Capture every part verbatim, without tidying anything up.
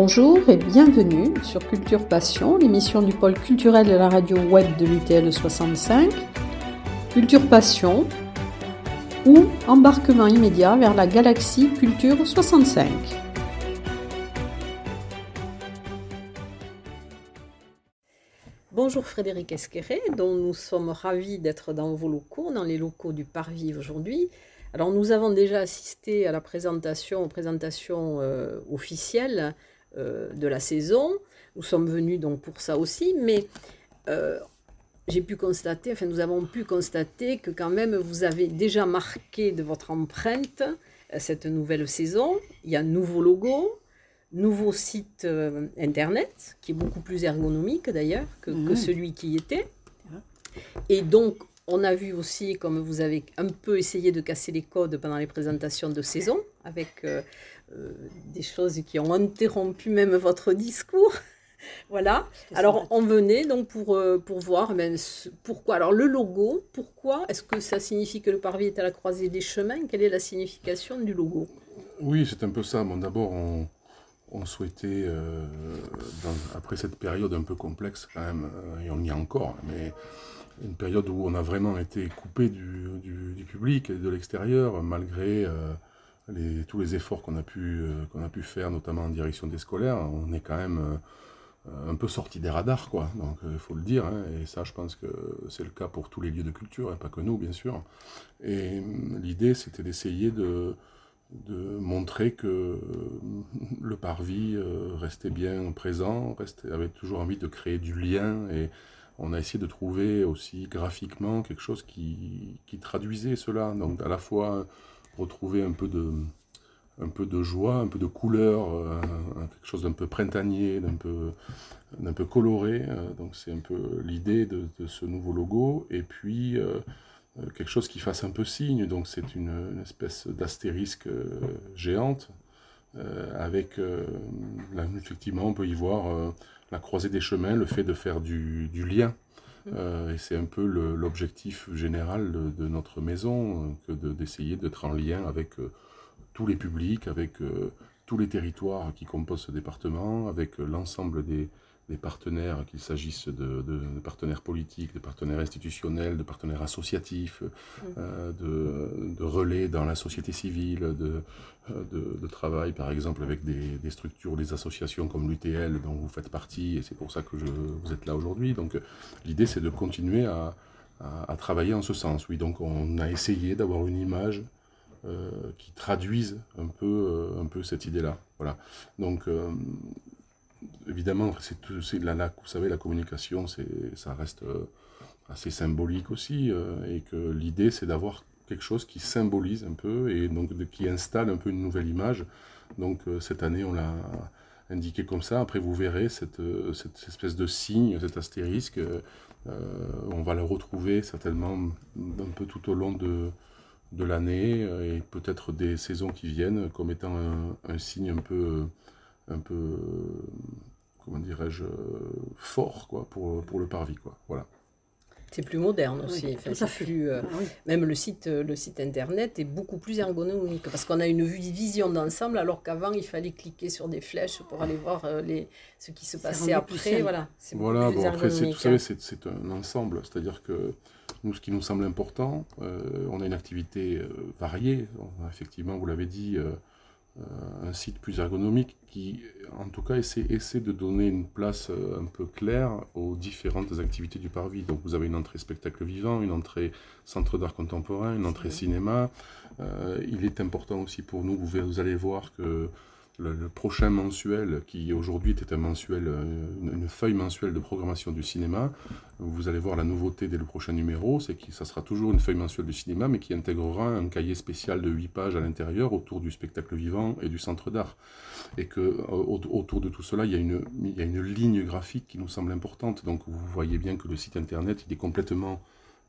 Bonjour et bienvenue sur Culture Passion, l'émission du pôle culturel de la radio web de l'U T L soixante-cinq. Culture Passion ou embarquement immédiat vers la galaxie Culture soixante-cinq. Bonjour Frédéric Esqueret, dont nous sommes ravis d'être dans vos locaux, dans les locaux du Parvivre aujourd'hui. Alors nous avons déjà assisté à la présentation, aux présentations euh, officielles euh, de la saison. Nous sommes venus donc pour ça aussi, mais euh, j'ai pu constater, enfin nous avons pu constater que quand même vous avez déjà marqué de votre empreinte euh, cette nouvelle saison. Il y a un nouveau logo, nouveau site euh, internet qui est beaucoup plus ergonomique d'ailleurs que, mmh. que celui qui y était, et donc on a vu aussi, comme vous avez un peu essayé de casser les codes pendant les présentations de saison, avec euh, euh, des choses qui ont interrompu même votre discours. Voilà. Alors, on venait donc pour, euh, pour voir ben, ce, pourquoi. Alors, le logo, pourquoi est-ce que ça signifie que le Parvis est à la croisée des chemins? Quelle est la signification du logo? Oui, c'est un peu ça. Bon, d'abord, on, on souhaitait, euh, dans, après cette période un peu complexe quand même, euh, et on y est encore, mais... une période où on a vraiment été coupé du, du, du public et de l'extérieur, malgré euh, les, tous les efforts qu'on a pu, euh, qu'on a pu faire, notamment en direction des scolaires. On est quand même euh, un peu sorti des radars, quoi. Donc il euh, faut le dire, hein, et ça je pense que c'est le cas pour tous les lieux de culture, et pas que nous bien sûr. Et l'idée c'était d'essayer de, de montrer que le Parvis euh, restait bien présent, restait, avait toujours envie de créer du lien, et on a essayé de trouver aussi graphiquement quelque chose qui, qui traduisait cela. Donc à la fois retrouver un peu de, un peu de joie, un peu de couleur, euh, quelque chose d'un peu printanier, d'un peu, d'un peu coloré. Euh, donc c'est un peu l'idée de, de ce nouveau logo. Et puis euh, quelque chose qui fasse un peu signe. Donc c'est une, une espèce d'astérisque euh, géante. Euh, avec, euh, là, effectivement, on peut y voir... Euh, la croisée des chemins, le fait de faire du, du lien. Euh, et c'est un peu le, l'objectif général de, de notre maison, que de, d'essayer d'être en lien avec euh, tous les publics, avec euh, tous les territoires qui composent ce département, avec euh, l'ensemble des, des partenaires, qu'il s'agisse de, de, de partenaires politiques, de partenaires institutionnels, de partenaires associatifs, euh, de, de relais dans la société civile, de... De, de travail par exemple avec des, des structures, des associations comme l'U T L dont vous faites partie, et c'est pour ça que je, vous êtes là aujourd'hui. Donc l'idée c'est de continuer à, à, à travailler en ce sens. Oui, donc on a essayé d'avoir une image euh, qui traduise un peu, euh, un peu cette idée-là. Voilà. Donc euh, évidemment, c'est, tout, c'est là, là, vous savez, la communication c'est, ça reste euh, assez symbolique aussi, euh, et que l'idée c'est d'avoir quelque chose qui symbolise un peu et donc de, qui installe un peu une nouvelle image. Donc euh, cette année, on l'a indiqué comme ça. Après, vous verrez cette, euh, cette espèce de signe, cet astérisque. Euh, on va le retrouver certainement un peu tout au long de, de l'année et peut-être des saisons qui viennent comme étant un, un signe un peu, un peu, comment dirais-je, fort quoi, pour, pour le Parvis, quoi. Voilà. C'est plus moderne aussi, oui, enfin, c'est plus, euh, ah, oui. Même le site, le site internet est beaucoup plus ergonomique parce qu'on a une vision d'ensemble alors qu'avant il fallait cliquer sur des flèches pour aller voir euh, les, ce qui se passait après, voilà, c'est voilà, beaucoup plus bon, ergonomique. Après, c'est, vous savez, c'est, c'est un ensemble, c'est-à-dire que nous, ce qui nous semble important, euh, on a une activité euh, variée, on a effectivement, vous l'avez dit, euh, euh, un site plus ergonomique qui en tout cas essaie, essaie de donner une place euh, un peu claire aux différentes activités du Parvis. Donc vous avez une entrée spectacle vivant, une entrée centre d'art contemporain, une entrée cinéma. Euh, il est important aussi pour nous, vous, vous allez voir que le, le prochain mensuel, qui aujourd'hui était un mensuel, une, une feuille mensuelle de programmation du cinéma, vous allez voir la nouveauté dès le prochain numéro, c'est que ça sera toujours une feuille mensuelle du cinéma, mais qui intégrera un cahier spécial de huit pages à l'intérieur autour du spectacle vivant et du centre d'art. Et que euh, autour de tout cela, il y a une, il y a une ligne graphique qui nous semble importante. Donc vous voyez bien que le site internet, il est complètement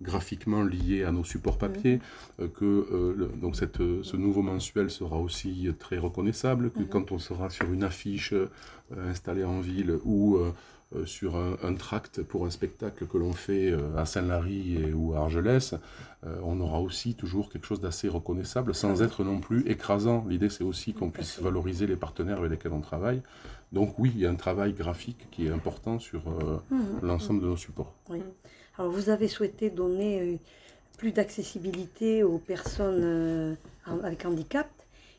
graphiquement liés à nos supports papier, mmh. euh, que euh, le, donc cette, ce nouveau mensuel sera aussi très reconnaissable, que mmh. quand on sera sur une affiche euh, installée en ville ou euh, euh, sur un, un tract pour un spectacle que l'on fait euh, à Saint-Lary ou à Argelès, euh, on aura aussi toujours quelque chose d'assez reconnaissable, sans être non plus écrasant. L'idée, c'est aussi qu'on puisse valoriser les partenaires avec lesquels on travaille. Donc oui, il y a un travail graphique qui est important sur euh, mmh. l'ensemble de nos supports. Oui. Alors, vous avez souhaité donner plus d'accessibilité aux personnes avec handicap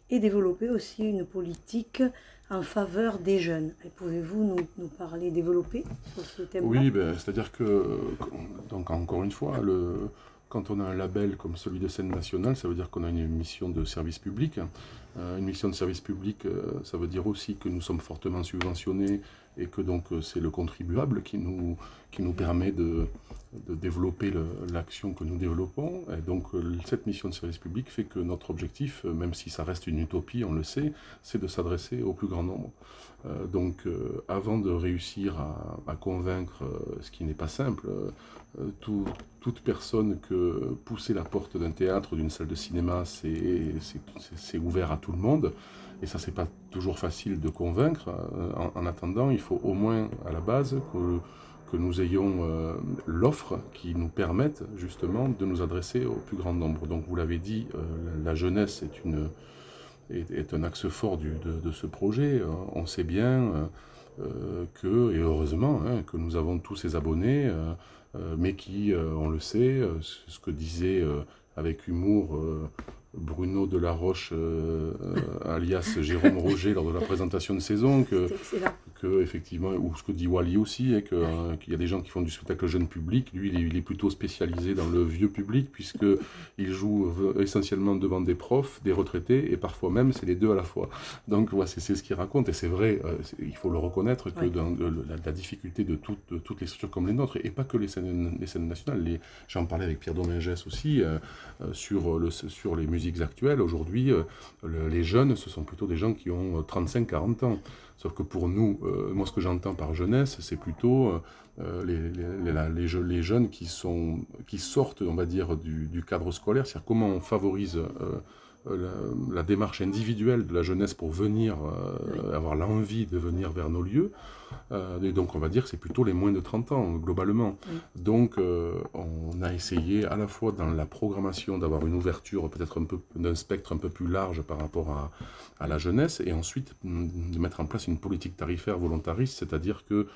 et développer aussi une politique en faveur des jeunes. Et pouvez-vous nous, nous parler, développer sur ce thème-là ? Oui, ben, c'est-à-dire que, donc, encore une fois, le, quand on a un label comme celui de scène nationale, ça veut dire qu'on a une mission de service public. Une mission de service public, ça veut dire aussi que nous sommes fortement subventionnés et que donc c'est le contribuable qui nous, qui nous permet de, de développer le, l'action que nous développons. Et donc cette mission de service public fait que notre objectif, même si ça reste une utopie, on le sait, c'est de s'adresser au plus grand nombre. Euh, donc euh, avant de réussir à, à convaincre, euh, ce qui n'est pas simple, euh, tout, toute personne que pousser la porte d'un théâtre ou d'une salle de cinéma, c'est, c'est, c'est, c'est ouvert à tout le monde. Et ça, c'est pas toujours facile de convaincre. En, en attendant, il faut au moins, à la base, que, que nous ayons euh, l'offre qui nous permette, justement, de nous adresser au plus grand nombre. Donc, vous l'avez dit, euh, la, la jeunesse est, une, est, est un axe fort du, de, de ce projet. On sait bien euh, que, et heureusement, hein, que nous avons tous ces abonnés, euh, euh, mais qui, euh, on le sait, ce que disait euh, avec humour... Euh, Bruno Delaroche, euh, euh, alias Jérôme Roger, lors de la présentation de saison, que, que effectivement, ou ce que dit Wally aussi, hein, que, euh, qu'il y a des gens qui font du spectacle jeune public. Lui, il est, il est plutôt spécialisé dans le vieux public, puisqu'il joue essentiellement devant des profs, des retraités, et parfois même, c'est les deux à la fois. Donc, ouais, c'est, c'est ce qu'il raconte, et c'est vrai, euh, c'est, il faut le reconnaître, que ouais. dans le, la, la difficulté de, tout, de toutes les structures comme les nôtres, et pas que les scènes, les scènes nationales, les, j'en parlais avec Pierre Domengès aussi, euh, euh, sur, le, sur les musées actuelles. Aujourd'hui, euh, le, les jeunes, ce sont plutôt des gens qui ont trente-cinq à quarante ans. Sauf que pour nous, euh, moi, ce que j'entends par jeunesse, c'est plutôt euh, les, les, la, les, jeux, les jeunes qui, sont, qui sortent, on va dire, du, du cadre scolaire. C'est-à-dire comment on favorise euh, la, la démarche individuelle de la jeunesse pour venir, euh, avoir l'envie de venir vers nos lieux. Euh, et donc, on va dire que c'est plutôt les moins de trente ans, globalement. Oui. Donc, euh, on a essayé à la fois dans la programmation d'avoir une ouverture peut-être un peu, d'un spectre un peu plus large par rapport à, à la jeunesse, et ensuite de mettre en place une politique tarifaire volontariste, c'est-à-dire que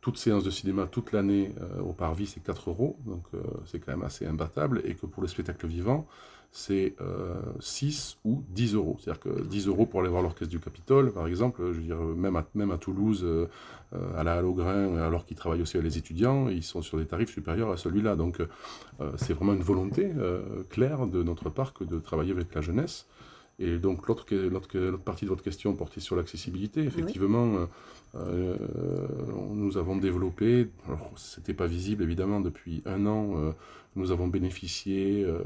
toute séance de cinéma, toute l'année, euh, au Parvis, c'est quatre euros, donc euh, c'est quand même assez imbattable, et que pour le spectacle vivant, c'est euh, six ou dix euros. C'est-à-dire que dix euros pour aller voir l'Orchestre du Capitole, par exemple, je veux dire, même à, même à Toulouse, euh, à la Halograin, alors qu'ils travaillent aussi avec les étudiants, ils sont sur des tarifs supérieurs à celui-là. Donc euh, c'est vraiment une volonté euh, claire de notre part que de travailler avec la jeunesse. Et donc l'autre, l'autre, l'autre partie de votre question portait sur l'accessibilité. Effectivement, oui. euh, euh, nous avons développé, alors c'était pas visible évidemment depuis un an, euh, nous avons bénéficié euh,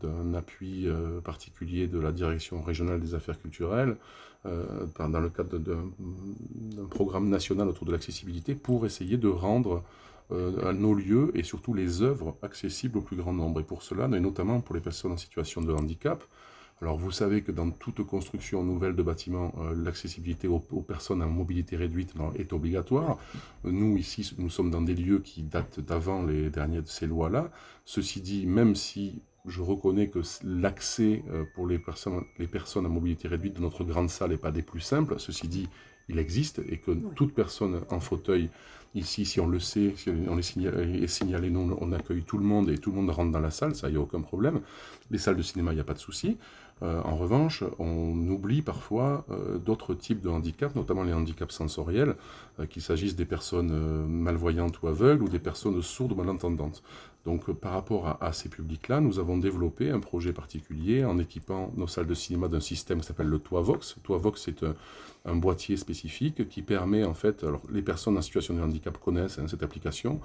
d'un appui euh, particulier de la Direction régionale des affaires culturelles euh, dans le cadre d'un, d'un programme national autour de l'accessibilité pour essayer de rendre Euh, à nos lieux et surtout les œuvres accessibles au plus grand nombre. Et pour cela, et notamment pour les personnes en situation de handicap. Alors vous savez que dans toute construction nouvelle de bâtiments, euh, l'accessibilité aux, aux personnes à mobilité réduite est obligatoire. Nous ici, nous sommes dans des lieux qui datent d'avant les dernières de ces lois-là. Ceci dit, même si je reconnais que l'accès euh, pour les personnes, les personnes à mobilité réduite de notre grande salle n'est pas des plus simples, ceci dit, il existe et que oui. toute personne en fauteuil, ici, si on le sait, si on est signalé, est signalé non, on accueille tout le monde et tout le monde rentre dans la salle, ça, il n'y a aucun problème. Les salles de cinéma, il n'y a pas de souci. Euh, en revanche, on oublie parfois euh, d'autres types de handicaps, notamment les handicaps sensoriels, euh, qu'il s'agisse des personnes euh, malvoyantes ou aveugles ou des personnes sourdes ou malentendantes. Donc euh, par rapport à, à ces publics-là, nous avons développé un projet particulier en équipant nos salles de cinéma d'un système qui s'appelle le ToiVox. ToiVox, c'est un, un boîtier spécifique qui permet en fait, alors les personnes en situation de handicap connaissent hein, cette application,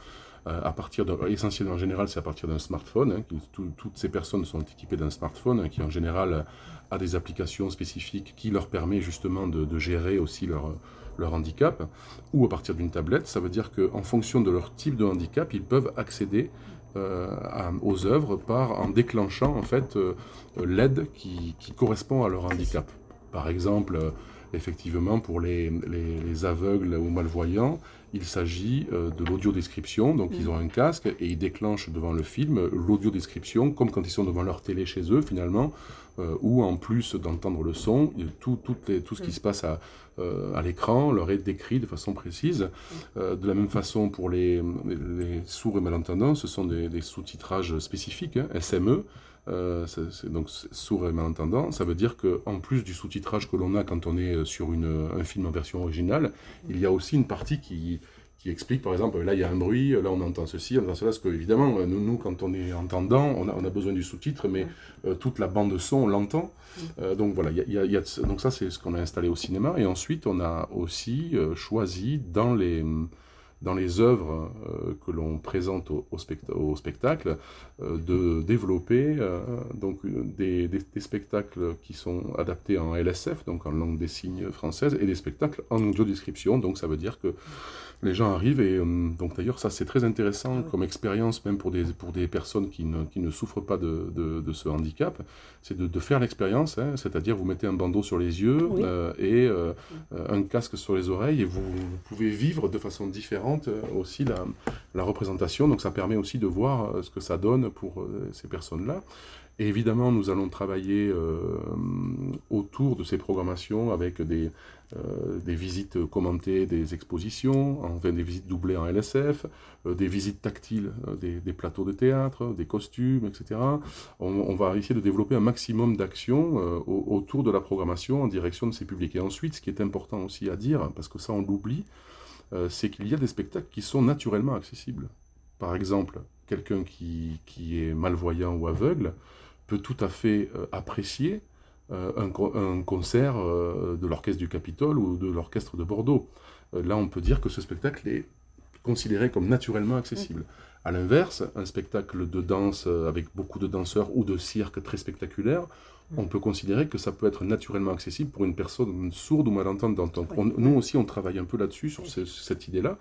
euh, à partir de, essentiellement en général c'est à partir d'un smartphone, hein, qui, tout, toutes ces personnes sont équipées d'un smartphone hein, qui en général à des applications spécifiques qui leur permet justement de, de gérer aussi leur, leur handicap, ou à partir d'une tablette. Ça veut dire qu'en fonction de leur type de handicap, ils peuvent accéder Euh, à, aux œuvres par en déclenchant en fait euh, l'aide qui, qui correspond à leur handicap. Par exemple, euh, effectivement pour les, les, les aveugles ou malvoyants, il s'agit euh, de l'audiodescription, donc mmh. ils ont un casque et ils déclenchent devant le film l'audiodescription, comme quand ils sont devant leur télé chez eux finalement, euh, où en plus d'entendre le son, tout, tout, les, tout ce qui mmh. se passe à, euh, à l'écran leur est décrit de façon précise. Euh, de la même façon pour les, les sourds et malentendants, ce sont des, des sous-titrages spécifiques, hein, S M E, euh, c'est, c'est donc sourds et malentendants, ça veut dire qu'en plus du sous-titrage que l'on a quand on est sur une, un film en version originale, mmh. il y a aussi une partie qui qui explique, par exemple, là, il y a un bruit, là, on entend ceci, on entend cela, parce que, évidemment, nous, nous quand on est entendant, on a, on a besoin du sous-titre, mais euh, toute la bande son, on l'entend. Euh, donc, voilà, y a, y a, donc ça, c'est ce qu'on a installé au cinéma. Et ensuite, on a aussi euh, choisi, dans les, dans les œuvres euh, que l'on présente au, au, spect- au spectacle, euh, de développer euh, donc, des, des, des spectacles qui sont adaptés en L S F, donc en langue des signes française, et des spectacles en audiodescription. Donc, ça veut dire que les gens arrivent et euh, donc d'ailleurs ça c'est très intéressant oui. comme expérience même pour des, pour des personnes qui ne, qui ne souffrent pas de, de, de ce handicap, c'est de, de faire l'expérience, hein, c'est-à-dire vous mettez un bandeau sur les yeux oui. euh, et euh, un casque sur les oreilles et vous, vous pouvez vivre de façon différente aussi la, la représentation, donc ça permet aussi de voir ce que ça donne pour ces personnes-là. Et évidemment, nous allons travailler euh, autour de ces programmations avec des, euh, des visites commentées, des expositions, enfin des visites doublées en L S F, euh, des visites tactiles, euh, des, des plateaux de théâtre, des costumes, et cetera. On, on va essayer de développer un maximum d'actions euh, au, autour de la programmation en direction de ces publics. Et ensuite, ce qui est important aussi à dire, parce que ça on l'oublie, euh, c'est qu'il y a des spectacles qui sont naturellement accessibles. Par exemple, quelqu'un qui, qui est malvoyant ou aveugle, peut tout à fait euh, apprécier euh, un, un concert euh, de l'Orchestre du Capitole ou de l'Orchestre de Bordeaux. Euh, là, on peut dire que ce spectacle est considéré comme naturellement accessible. Mmh. À l'inverse, un spectacle de danse avec beaucoup de danseurs ou de cirque très spectaculaire, mmh. on peut considérer que ça peut être naturellement accessible pour une personne sourde ou malentendante. Donc, on, nous aussi, on travaille un peu là-dessus, sur ce, cette idée-là.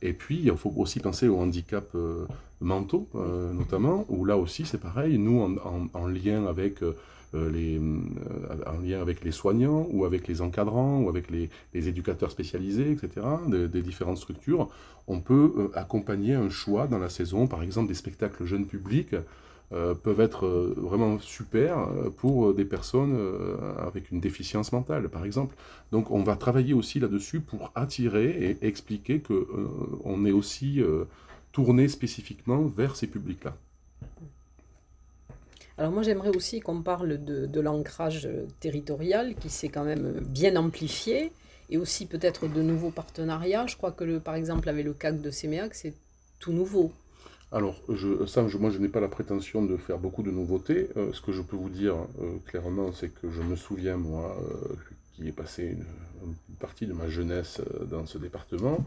Et puis, il faut aussi penser aux handicaps euh, mentaux, euh, notamment, où là aussi, c'est pareil. Nous, en, en, en, lien avec, euh, les, euh, en lien avec les soignants, ou avec les encadrants, ou avec les, les éducateurs spécialisés, et cetera, des, des différentes structures, on peut euh, accompagner un choix dans la saison. Par exemple, des spectacles jeunes publics euh, peuvent être euh, vraiment super pour des personnes euh, avec une déficience mentale, par exemple. Donc on va travailler aussi là-dessus pour attirer et expliquer que euh, on est aussi euh, tourné spécifiquement vers ces publics-là. Alors moi j'aimerais aussi qu'on parle de, de l'ancrage territorial qui s'est quand même bien amplifié et aussi peut-être de nouveaux partenariats. Je crois que le, par exemple avec le C A C de Séméac, c'est tout nouveau. Alors, je, ça, je, moi, je n'ai pas la prétention de faire beaucoup de nouveautés. Euh, ce que je peux vous dire euh, clairement, c'est que je me souviens, moi, euh, qui ai passé une, une partie de ma jeunesse euh, dans ce département,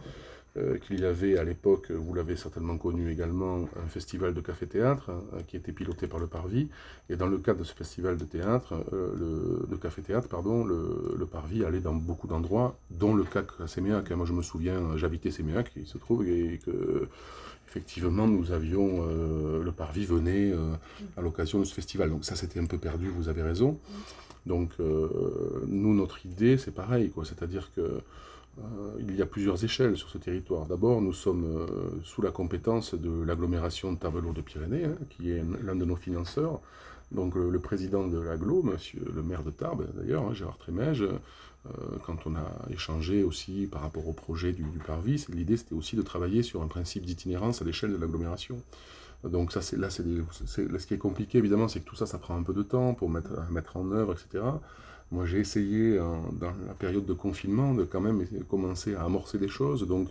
euh, qu'il y avait à l'époque, vous l'avez certainement connu également, un festival de café-théâtre euh, qui était piloté par le Parvis. Et dans le cadre de ce festival de théâtre, euh, le, de café-théâtre, pardon, le, le Parvis allait dans beaucoup d'endroits, dont le C A C à Séméac. Moi, je me souviens, j'habitais Séméac, il se trouve, et que... Effectivement, nous avions, euh, le Parvis venait euh, à l'occasion de ce festival. Donc ça, c'était un peu perdu, vous avez raison. Donc euh, nous, notre idée, c'est pareil, quoi. C'est-à-dire que euh, il y a plusieurs échelles sur ce territoire. D'abord, nous sommes euh, sous la compétence de l'agglomération de Tarbes-Lourdes-Pyrénées, hein, qui est l'un de nos financeurs. Donc le, le président de l'aglo, monsieur le maire de Tarbes, d'ailleurs, hein, Gérard Trémège, quand on a échangé aussi par rapport au projet du, du Parvis, l'idée c'était aussi de travailler sur un principe d'itinérance à l'échelle de l'agglomération. Donc ça, c'est, là, c'est, des, c'est, là, ce qui est compliqué évidemment, c'est que tout ça, ça prend un peu de temps pour mettre, mettre en œuvre, et cetera. Moi, j'ai essayé en, dans la période de confinement de quand même commencer à amorcer des choses. Donc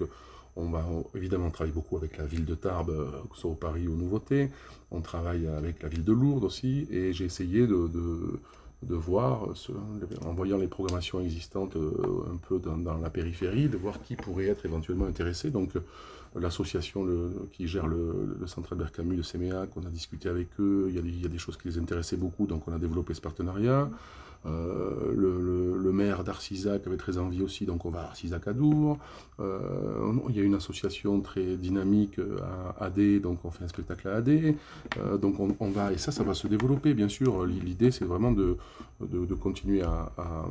on va évidemment on travaille beaucoup avec la ville de Tarbes, que ce soit au Paris ou aux Nouveautés. On travaille avec la ville de Lourdes aussi, et j'ai essayé de... de de voir, en voyant les programmations existantes un peu dans, dans la périphérie, de voir qui pourrait être éventuellement intéressé. Donc l'association le, qui gère le, le centre Albert Camus de Séméac, on a discuté avec eux, il y a, il y a des choses qui les intéressaient beaucoup, donc on a développé ce partenariat. Euh, le, le, le maire d'Arcizac avait très envie aussi, donc on va à Arcizac-Adour. Euh, il y a une association très dynamique à A D, donc on fait un spectacle à A D. Euh, donc on, on va, et ça, ça va se développer, bien sûr. L'idée, c'est vraiment de, de, de continuer à, à,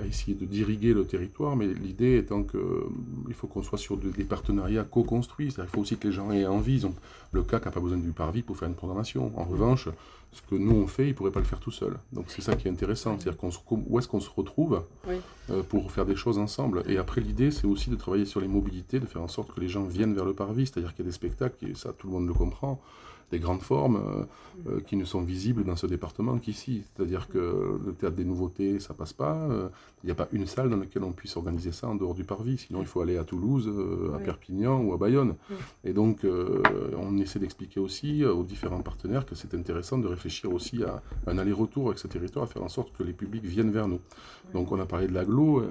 à essayer de d'irriguer le territoire, mais l'idée étant qu'il faut qu'on soit sur de, des partenariats co-construits. C'est-à-dire qu'il faut aussi que les gens aient envie. Donc, le C A C n'a pas besoin du Parvis pour faire une programmation. En revanche, ce que nous on fait, ils ne pourraient pas le faire tout seuls. Donc c'est ça qui est intéressant, c'est-à-dire qu'on se, où est-ce qu'on se retrouve oui. euh, pour faire des choses ensemble. Et après l'idée, c'est aussi de travailler sur les mobilités, de faire en sorte que les gens viennent vers le Parvis, c'est-à-dire qu'il y a des spectacles, et ça tout le monde le comprend, des grandes formes euh, qui ne sont visibles dans ce département qu'ici. C'est-à-dire que le théâtre des nouveautés, ça passe pas. Il euh, n'y a pas une salle dans laquelle on puisse organiser ça en dehors du Parvis. Sinon, il faut aller à Toulouse, euh, à oui. Perpignan ou à Bayonne. Oui. Et donc, euh, on essaie d'expliquer aussi aux différents partenaires que c'est intéressant de réfléchir aussi à un aller-retour avec ce territoire, à faire en sorte que les publics viennent vers nous. Oui. Donc, on a parlé de l'aglo. Euh,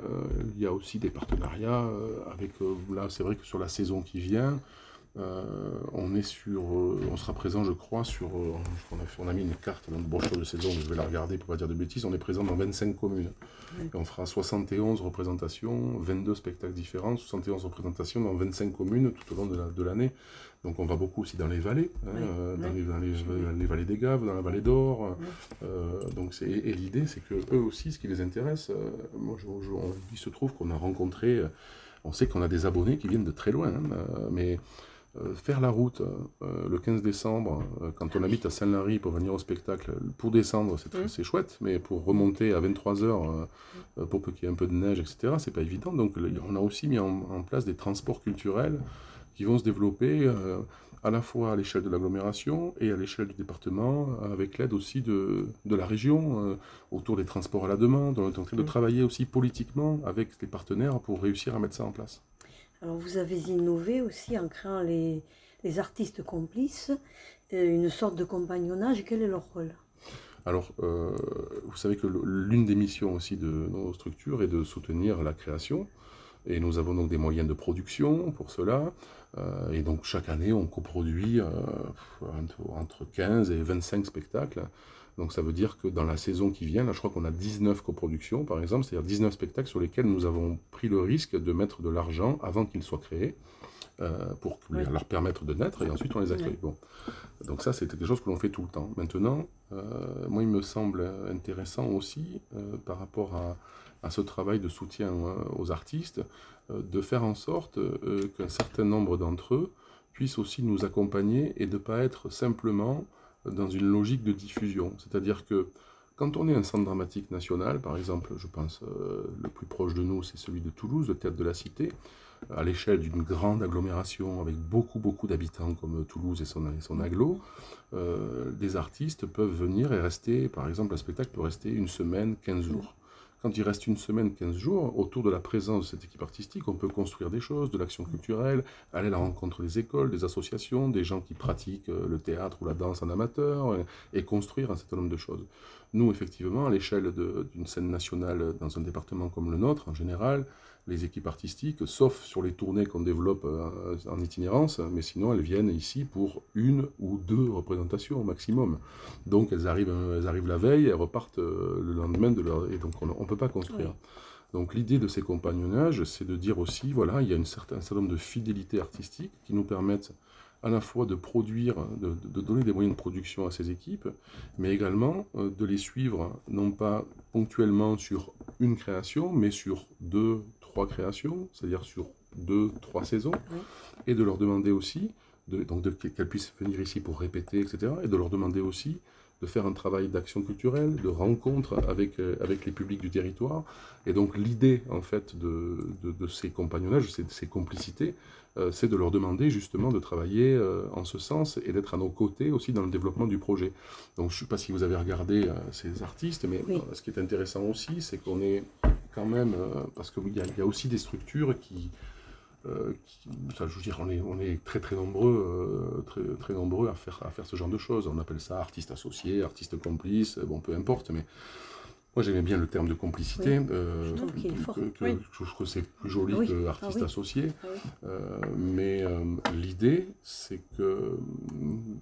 il y a aussi des partenariats avec... Euh, là, c'est vrai que sur la saison qui vient... Euh, on est sur, euh, on sera présent, je crois, sur, euh, on, a fait, on a mis une carte dans le brochure de saison, je vais la regarder pour pas dire de bêtises. On est présent dans vingt-cinq communes. Oui. Et on fera soixante et onze représentations, vingt-deux spectacles différents, soixante et onze représentations dans vingt-cinq communes tout au long de, la, de l'année. Donc on va beaucoup aussi dans les vallées, hein, oui. euh, dans, oui. les, dans les, oui. les vallées des Gaves, dans la vallée d'Or. Oui. Euh, donc c'est, et l'idée, c'est que eux aussi, ce qui les intéresse, euh, moi, je, je, on, il se trouve qu'on a rencontré, euh, on sait qu'on a des abonnés qui viennent de très loin, hein, euh, mais Euh, faire la route euh, le quinze décembre, euh, quand on habite à Saint-Lary pour venir au spectacle, pour descendre, c'est, très, mmh. c'est chouette, mais pour remonter à vingt-trois heures, euh, pour qu'il y ait un peu de neige, et cetera, c'est pas évident. Donc on a aussi mis en, en place des transports culturels qui vont se développer euh, à la fois à l'échelle de l'agglomération et à l'échelle du département, avec l'aide aussi de, de la région, euh, autour des transports à la demande. On est en train de travailler aussi politiquement avec les partenaires pour réussir à mettre ça en place. Alors vous avez innové aussi en créant les, les artistes complices, une sorte de compagnonnage. Quel est leur rôle ? Alors, euh, vous savez que l'une des missions aussi de nos structures est de soutenir la création. Et nous avons donc des moyens de production pour cela. Euh, et donc chaque année, on coproduit euh, entre quinze et vingt-cinq spectacles. Donc ça veut dire que dans la saison qui vient, là je crois qu'on a dix-neuf coproductions par exemple, c'est-à-dire dix-neuf spectacles sur lesquels nous avons pris le risque de mettre de l'argent avant qu'ils soient créés, euh, pour ouais. leur permettre de naître, et ensuite on les accueille. Ouais. Bon. Donc ça c'est quelque chose que l'on fait tout le temps. Maintenant, euh, moi il me semble intéressant aussi, euh, par rapport à, à ce travail de soutien euh, aux artistes, euh, de faire en sorte euh, qu'un certain nombre d'entre eux puissent aussi nous accompagner et de ne pas être simplement... dans une logique de diffusion. C'est-à-dire que quand on est un centre dramatique national, par exemple, je pense euh, le plus proche de nous, c'est celui de Toulouse, le Théâtre de la Cité, à l'échelle d'une grande agglomération avec beaucoup, beaucoup d'habitants comme Toulouse et son, et son agglo, euh, des artistes peuvent venir et rester, par exemple, un spectacle peut rester une semaine, quinze jours. Quand il reste une semaine, quinze jours, autour de la présence de cette équipe artistique, on peut construire des choses, de l'action culturelle, aller à la rencontre des écoles, des associations, des gens qui pratiquent le théâtre ou la danse en amateur, et, et construire un certain nombre de choses. Nous, effectivement, à l'échelle de, d'une scène nationale dans un département comme le nôtre, en général, les équipes artistiques, sauf sur les tournées qu'on développe euh, en itinérance, mais sinon elles viennent ici pour une ou deux représentations au maximum. Donc elles arrivent, elles arrivent la veille, elles repartent euh, le lendemain, de leur... et donc on ne peut pas construire. Oui. Donc l'idée de ces compagnonnages, c'est de dire aussi, voilà, il y a une certain, un certain nombre de fidélités artistiques qui nous permettent à la fois de produire, de, de donner des moyens de production à ces équipes, mais également euh, de les suivre, non pas ponctuellement sur une création, mais sur deux, trois créations, c'est-à-dire sur deux, trois saisons, oui. et de leur demander aussi, de, donc de, qu'elles puissent venir ici pour répéter, et cetera, et de leur demander aussi de faire un travail d'action culturelle, de rencontre avec, euh, avec les publics du territoire. Et donc l'idée, en fait, de, de, de ces compagnonnages, de ces, de ces complicités, euh, c'est de leur demander justement de travailler euh, en ce sens et d'être à nos côtés aussi dans le développement du projet. Donc je ne sais pas si vous avez regardé euh, ces artistes, mais oui. euh, ce qui est intéressant aussi, c'est qu'on est quand même... Euh, parce qu'il y, y a aussi des structures qui... Euh, qui, ça, je veux dire, on est, on est très très nombreux, euh, très, très nombreux à faire, à faire ce genre de choses. On appelle ça artiste associé, artiste complice, bon peu importe, mais Moi, j'aimais bien le terme de complicité. Oui. Euh, je trouve qu'il est fort. Que, oui. Je trouve que c'est plus joli oui. que artiste ah, oui. associé. Ah, oui. euh, mais euh, l'idée, c'est que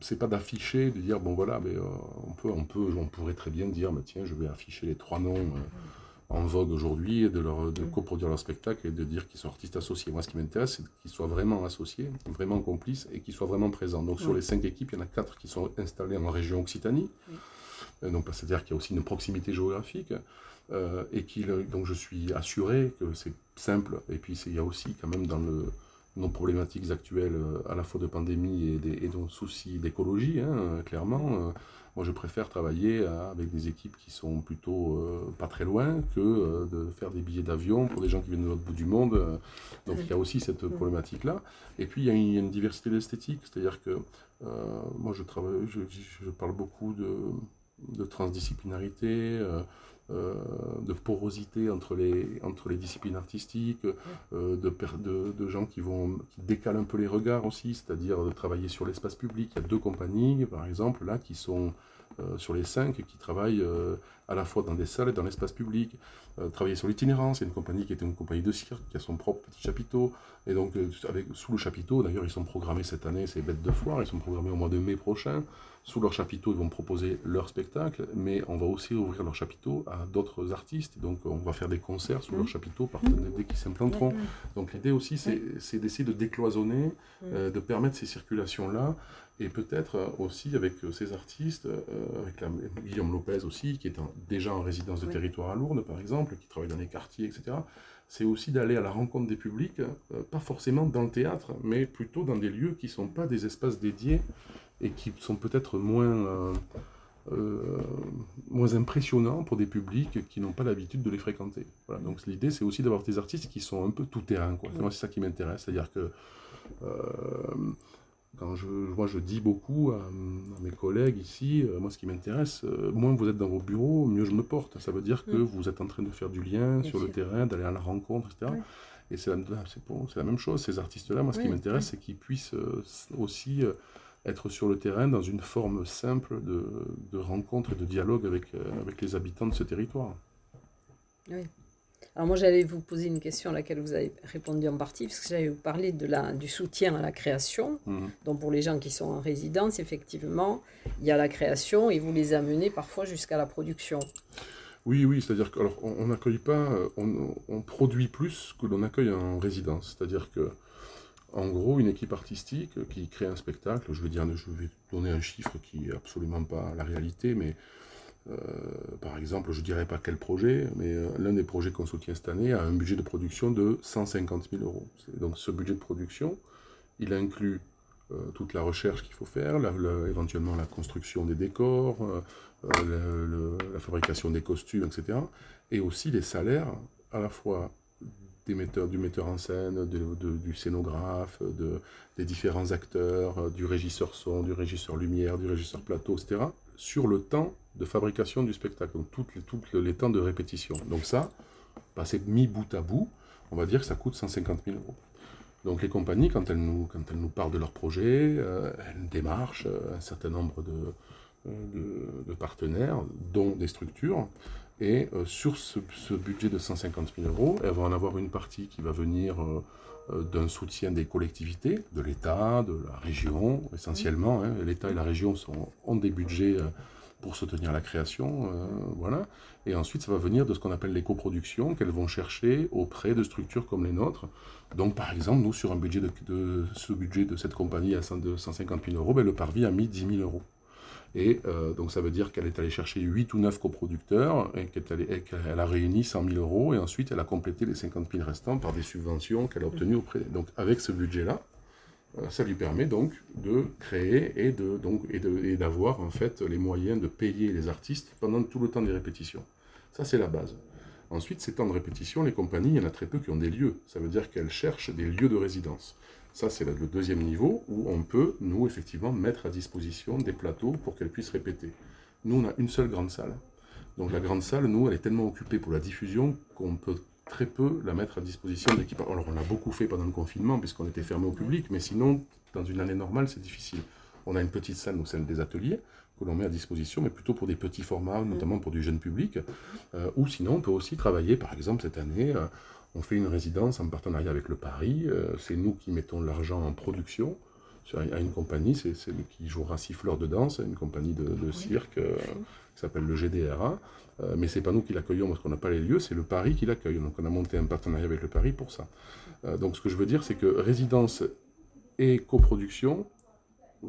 c'est pas d'afficher, de dire bon voilà, mais euh, on peut, on peut, on pourrait très bien dire, mais tiens, je vais afficher les trois noms. Euh, en vogue aujourd'hui, et de, leur, de coproduire leur spectacle et de dire qu'ils sont artistes associés. Moi, ce qui m'intéresse, c'est qu'ils soient vraiment associés, vraiment complices et qu'ils soient vraiment présents. Donc, oui. sur les cinq équipes, il y en a quatre qui sont installées en région Occitanie. Oui. Donc, c'est-à-dire qu'il y a aussi une proximité géographique. Euh, et qu'il, donc, je suis assuré que c'est simple. Et puis, c'est, il y a aussi quand même dans le... nos problématiques actuelles, à la fois de pandémie et, des, et de soucis d'écologie, hein, clairement. Moi, je préfère travailler avec des équipes qui sont plutôt euh, pas très loin que euh, de faire des billets d'avion pour des gens qui viennent de l'autre bout du monde. Donc, il y a aussi cette problématique-là. Et puis, il y a une, il y a une diversité d'esthétique. C'est-à-dire que euh, moi, je, travaille, je, je parle beaucoup de, de transdisciplinarité, euh, Euh, de porosité entre les, entre les disciplines artistiques, euh, de, de, de gens qui, vont, qui décalent un peu les regards aussi, c'est-à-dire de travailler sur l'espace public. Il y a deux compagnies, par exemple, là, qui sont euh, sur les cinq, qui travaillent euh, à la fois dans des salles et dans l'espace public. Euh, travailler sur l'itinérance, il y a une compagnie qui était une compagnie de cirque, qui a son propre petit chapiteau. Et donc, euh, avec, sous le chapiteau, d'ailleurs, ils sont programmés cette année, c'est Bêtes de Foire, ils sont programmés au mois de mai prochain. Sous leur chapiteau, ils vont proposer leur spectacle, mais on va aussi ouvrir leur chapiteau à d'autres artistes. Donc, on va faire des concerts sous mmh. leur chapiteau par mmh. dès qu'ils s'implanteront. Mmh. Donc, l'idée aussi, c'est, c'est d'essayer de décloisonner, mmh. euh, de permettre ces circulations-là. Et peut-être aussi avec ces artistes, euh, avec la, Guillaume Lopez aussi, qui est en, déjà en résidence de oui. territoire à Lourdes, par exemple, qui travaille dans les quartiers, et cetera. C'est aussi d'aller à la rencontre des publics, euh, pas forcément dans le théâtre, mais plutôt dans des lieux qui ne sont pas des espaces dédiés et qui sont peut-être moins, euh, euh, moins impressionnants pour des publics qui n'ont pas l'habitude de les fréquenter. Voilà. Donc l'idée, c'est aussi d'avoir des artistes qui sont un peu tout-terrain. Quoi. Moi, c'est ça qui m'intéresse, c'est-à-dire que euh, quand je, moi, je dis beaucoup à, à mes collègues ici, euh, moi, ce qui m'intéresse, euh, moins vous êtes dans vos bureaux, mieux je me porte. Ça veut dire que oui. vous êtes en train de faire du lien Bien sur sûr. Le terrain, d'aller à la rencontre, et cetera. Oui. Et c'est la, c'est, pour, c'est la même chose, ces artistes-là, moi, ce oui, qui m'intéresse, oui. c'est qu'ils puissent euh, aussi... Euh, être sur le terrain dans une forme simple de, de rencontre et de dialogue avec, euh, avec les habitants de ce territoire. Oui. Alors moi, j'allais vous poser une question à laquelle vous avez répondu en partie, parce que j'allais vous parler de la, du soutien à la création. Mmh. Donc pour les gens qui sont en résidence, effectivement, il y a la création et vous les amenez parfois jusqu'à la production. Oui, oui, c'est-à-dire qu'on n'accueille pas, on, on produit plus que l'on accueille en résidence, c'est-à-dire que en gros, une équipe artistique qui crée un spectacle, je vais dire, je vais donner un chiffre qui n'est absolument pas la réalité, mais euh, par exemple, je ne dirais pas quel projet, mais euh, l'un des projets qu'on soutient cette année a un budget de production de cent cinquante mille euros. C'est, donc ce budget de production, il inclut euh, toute la recherche qu'il faut faire, la, la, éventuellement la construction des décors, euh, le, le, la fabrication des costumes, et cetera. Et aussi les salaires à la fois Des metteurs, du metteur en scène, de, de, du scénographe, de, des différents acteurs, du régisseur son, du régisseur lumière, du régisseur plateau, et cetera, sur le temps de fabrication du spectacle, donc toutes les, toutes les temps de répétition. Donc ça, passé mis bout à bout, on va dire que ça coûte cent cinquante mille euros. Donc les compagnies, quand elles nous, quand elles nous parlent de leur projet, euh, elles démarchent un certain nombre de, de, de partenaires, dont des structures. Et euh, sur ce, ce budget de cent cinquante mille euros, elles vont en avoir une partie qui va venir euh, euh, d'un soutien des collectivités, de l'État, de la région, essentiellement. Hein, l'État et la région sont, ont des budgets euh, pour soutenir la création. Euh, voilà. Et ensuite, ça va venir de ce qu'on appelle les coproductions, qu'elles vont chercher auprès de structures comme les nôtres. Donc, par exemple, nous, sur un budget de, de, ce budget de cette compagnie à cent cinquante mille euros, ben, le Parvis a mis dix mille euros. Et euh, donc ça veut dire qu'elle est allée chercher huit ou neuf coproducteurs et qu'elle, est, et qu'elle a réuni cent mille euros et ensuite elle a complété les cinquante mille restants par des subventions qu'elle a obtenues auprès. Donc avec ce budget-là, euh, ça lui permet donc de créer et, de, donc, et, de, et d'avoir en fait les moyens de payer les artistes pendant tout le temps des répétitions. Ça c'est la base. Ensuite, ces temps de répétition, les compagnies, il y en a très peu qui ont des lieux. Ça veut dire qu'elles cherchent des lieux de résidence. Ça, c'est le deuxième niveau où on peut, nous, effectivement, mettre à disposition des plateaux pour qu'elles puissent répéter. Nous, on a une seule grande salle. Donc la grande salle, nous, elle est tellement occupée pour la diffusion qu'on peut très peu la mettre à disposition d'équipes. Alors, on l'a beaucoup fait pendant le confinement puisqu'on était fermé au public, mais sinon, dans une année normale, c'est difficile. On a une petite salle, nos salles des ateliers, que l'on met à disposition, mais plutôt pour des petits formats, notamment pour du jeune public. Euh, ou sinon, on peut aussi travailler, par exemple, cette année, euh, on fait une résidence en partenariat avec le Paris. Euh, c'est nous qui mettons l'argent en production à une compagnie, c'est, c'est qui jouera Siffleur de danse, une compagnie de, de cirque euh, qui s'appelle le G D R A. Euh, mais ce n'est pas nous qui l'accueillons parce qu'on n'a pas les lieux, c'est le Paris qui l'accueille. Donc on a monté un partenariat avec le Paris pour ça. Euh, donc ce que je veux dire, c'est que résidence et coproduction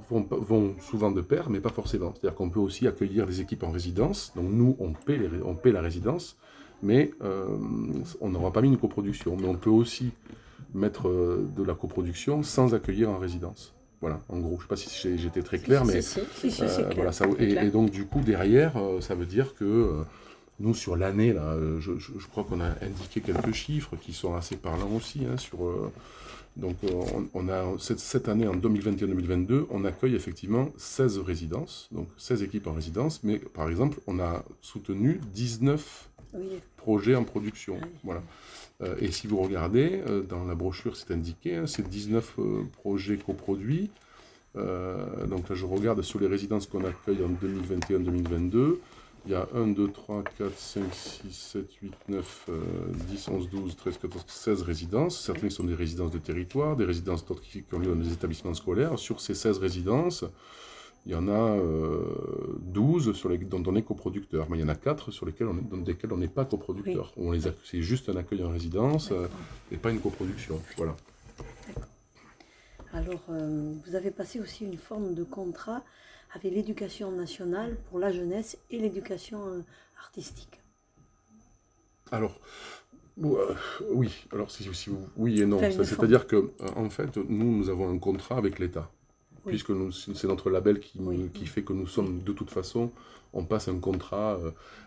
Vont, vont souvent de pair, mais pas forcément. C'est-à-dire qu'on peut aussi accueillir des équipes en résidence. Donc nous, on paie, les, on paie la résidence, mais euh, on n'aura pas mis une coproduction. Mais on peut aussi mettre de la coproduction sans accueillir en résidence. Voilà, en gros. Je ne sais pas si j'ai, j'étais très clair, si, mais... Si, si, si, euh, si, si, voilà, ça, et, et donc, du coup, derrière, euh, ça veut dire que euh, nous, sur l'année, là, je, je, je crois qu'on a indiqué quelques chiffres qui sont assez parlants aussi, hein, sur... Euh, Donc, on, on a, cette, cette année, en vingt vingt et un vingt vingt-deux, on accueille effectivement seize résidences, donc seize équipes en résidence, mais par exemple, on a soutenu dix-neuf oui. projets en production. Oui. Voilà. Euh, et si vous regardez, euh, dans la brochure, c'est indiqué, hein, c'est dix-neuf euh, projets coproduits. Euh, donc là, je regarde sur les résidences qu'on accueille en vingt vingt et un vingt vingt-deux. Il y a un, deux, trois, quatre, cinq, six, sept, huit, neuf, dix, onze, douze, treize, quatorze, seize résidences. Certaines sont des résidences de territoire, des résidences d'autres qui ont lieu dans des établissements scolaires. Sur ces seize résidences, il y en a euh, douze sur les, dont on est coproducteur, mais il y en a quatre sur lesquelles on est, dans lesquelles on n'est pas coproducteur. Oui. On les accue- c'est juste un accueil en résidence euh, et pas une coproduction. Voilà. D'accord. Alors, euh, vous avez passé aussi une forme de contrat avec l'éducation nationale pour la jeunesse et l'éducation artistique. Alors, euh, oui, alors si, si vous, oui et non. Enfin, c'est-à-dire que, en fait, nous, nous avons un contrat avec l'État, oui. puisque nous, c'est notre label qui, oui. qui fait que nous sommes, de toute façon, on passe un contrat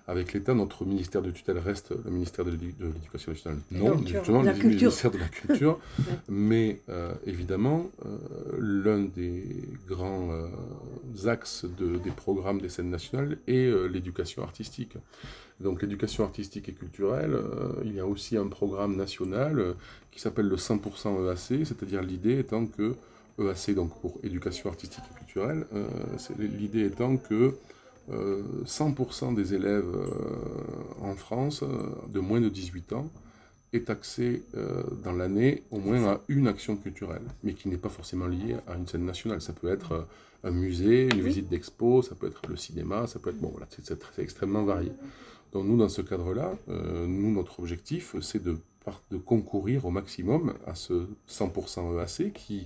avec l'État. Notre ministère de tutelle reste le ministère de, l'édu- de l'Éducation nationale. Non, culture, justement, le ministère de la Culture. Mais euh, évidemment, euh, l'un des grands euh, axes de, des programmes des scènes nationales est euh, l'éducation artistique. Donc l'éducation artistique et culturelle, euh, il y a aussi un programme national euh, qui s'appelle le cent pour cent E A C, c'est-à-dire l'idée étant que, E A C donc pour éducation artistique et culturelle, euh, c'est, l'idée étant que Euh, cent pour cent des élèves euh, en France euh, de moins de dix-huit ans est taxé euh, dans l'année au moins à une action culturelle, mais qui n'est pas forcément liée à une scène nationale. Ça peut être euh, un musée, une visite d'expo, ça peut être le cinéma, ça peut être... Bon, voilà, c'est, c'est, c'est extrêmement varié. Donc nous, dans ce cadre-là, euh, nous, notre objectif, c'est de, de concourir au maximum à ce cent pour cent E A C qui...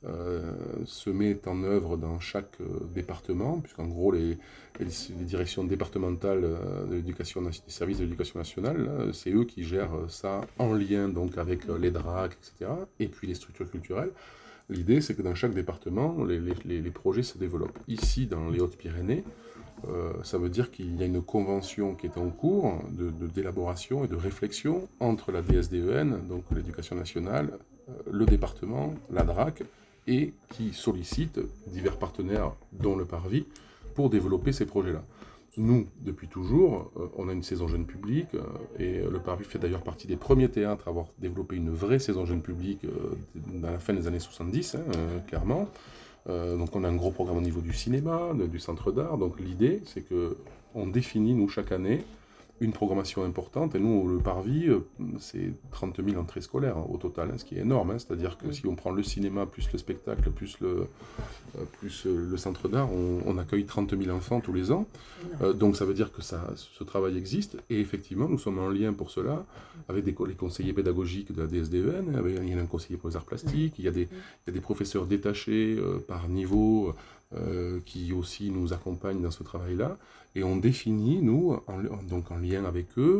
Euh, se met en œuvre dans chaque euh, département, puisqu'en gros les, les, les directions départementales euh, de l'éducation, des services de l'éducation nationale, là, c'est eux qui gèrent euh, ça en lien donc avec euh, les D R A C, et cetera, et puis les structures culturelles. L'idée, c'est que dans chaque département, les, les, les projets se développent. Ici, dans les Hautes-Pyrénées, euh, ça veut dire qu'il y a une convention qui est en cours de, de, d'élaboration et de réflexion entre la D S D E N, donc l'éducation nationale, euh, le département, la D R A C, et qui sollicite divers partenaires, dont le Parvis, pour développer ces projets-là. Nous, depuis toujours, on a une saison jeune public, et le Parvis fait d'ailleurs partie des premiers théâtres à avoir développé une vraie saison jeune public à la fin des années soixante-dix, hein, clairement. Donc on a un gros programme au niveau du cinéma, du centre d'art, donc l'idée, c'est qu'on définit, nous, chaque année, une programmation importante, et nous, le Parvis, c'est trente mille entrées scolaires au total, ce qui est énorme, hein. C'est-à-dire que si on prend le cinéma, plus le spectacle, plus le, plus le centre d'art, on, on accueille trente mille enfants tous les ans, euh, donc ça veut dire que ça, ce travail existe, et effectivement, nous sommes en lien pour cela, avec des, les conseillers pédagogiques de la D S D E N, avec, il y a un conseiller pour les arts plastiques, il y a des, il y a des professeurs détachés euh, par niveau, Euh, qui aussi nous accompagnent dans ce travail-là, et on définit, nous, en, en, donc en lien avec eux,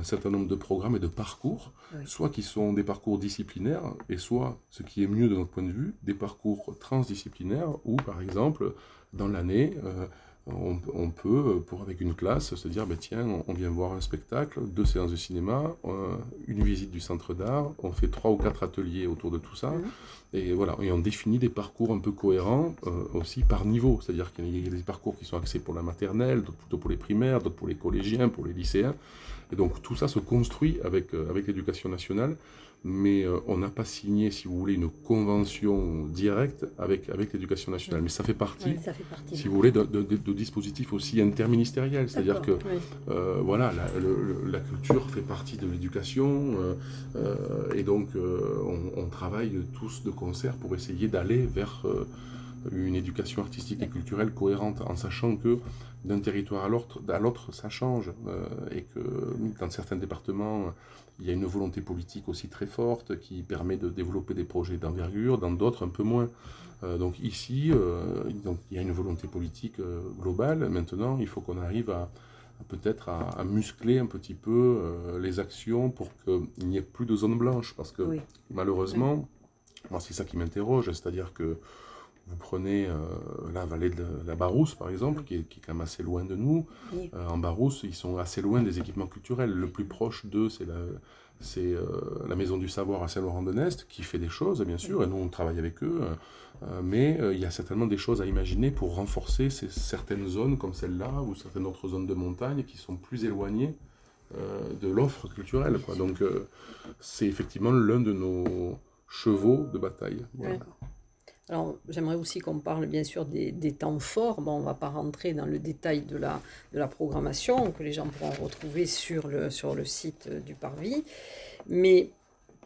un certain nombre de programmes et de parcours, oui. soit qui sont des parcours disciplinaires, et soit, ce qui est mieux de notre point de vue, des parcours transdisciplinaires, où, par exemple, dans l'année, euh, on, on peut, pour, avec une classe, se dire, bah, tiens, on, on vient voir un spectacle, deux séances de cinéma, euh, une visite du centre d'art, on fait trois ou quatre ateliers autour de tout ça, mmh. Et voilà, et on définit des parcours un peu cohérents euh, aussi par niveau, c'est-à-dire qu'il y a des parcours qui sont axés pour la maternelle, d'autres plutôt pour les primaires, d'autres pour les collégiens, pour les lycéens, et donc tout ça se construit avec, euh, avec l'éducation nationale mais euh, on n'a pas signé, si vous voulez, une convention directe avec, avec l'éducation nationale. Oui. Mais ça fait partie, oui, ça fait partie si vous voulez, de, de, de, de dispositifs aussi interministériels. C'est-à-dire que oui. euh, voilà, la, le, la culture fait partie de l'éducation, euh, euh, et donc euh, on, on travaille tous de concert pour essayer d'aller vers euh, une éducation artistique et culturelle cohérente, en sachant que d'un territoire à l'autre, à l'autre ça change, euh, et que dans certains départements, il y a une volonté politique aussi très forte qui permet de développer des projets d'envergure, dans d'autres un peu moins. Euh, donc ici, euh, donc, il y a une volonté politique euh, globale. Maintenant, il faut qu'on arrive à, à peut-être à, à muscler un petit peu euh, les actions pour qu'il n'y ait plus de zone blanche, parce que oui. malheureusement, oui. moi c'est ça qui m'interroge, c'est-à-dire que vous prenez euh, la vallée de la Barousse, par exemple, qui est, qui est quand même assez loin de nous. Oui. Euh, en Barousse, ils sont assez loin des équipements culturels. Le plus proche d'eux, c'est la, c'est, euh, la Maison du Savoir à Saint-Laurent-de-Neste, qui fait des choses, bien sûr, oui. et nous, on travaille avec eux. Euh, mais euh, il y a certainement des choses à imaginer pour renforcer ces, certaines zones comme celle-là, ou certaines autres zones de montagne qui sont plus éloignées euh, de l'offre culturelle, quoi. Donc, euh, c'est effectivement l'un de nos chevaux de bataille. Voilà. D'accord. Alors, j'aimerais aussi qu'on parle, bien sûr, des, des temps forts. Bon, on ne va pas rentrer dans le détail de la, de la programmation que les gens pourront retrouver sur le, sur le site du Parvis. Mais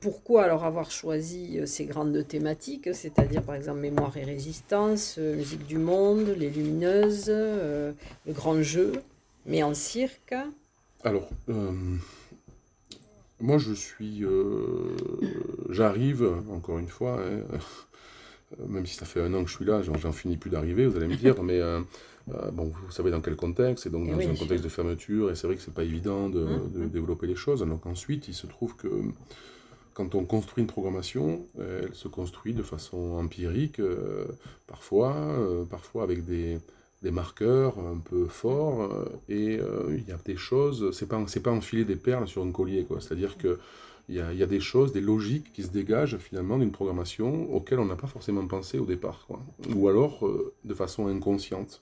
pourquoi alors avoir choisi ces grandes thématiques, c'est-à-dire, par exemple, Mémoire et résistance, Musique du monde, Les Lumineuses, euh, Le Grand Jeu, mais en cirque? Alors, euh, moi, je suis... Euh, j'arrive, encore une fois... Hein, même si ça fait un an que je suis là, j'en, j'en finis plus d'arriver, vous allez me dire, mais euh, euh, bon, vous savez dans quel contexte, et donc dans oui, un contexte de fermeture, et c'est vrai que c'est pas évident de, de développer les choses. Donc ensuite, il se trouve que quand on construit une programmation, elle se construit de façon empirique, euh, parfois, euh, parfois avec des, des marqueurs un peu forts, et euh, il y a des choses, c'est pas, c'est pas enfiler des perles sur un collier, quoi, c'est-à-dire que Il y, a, il y a des choses, des logiques qui se dégagent finalement d'une programmation auxquelles on n'a pas forcément pensé au départ, quoi. Ou alors euh, de façon inconsciente.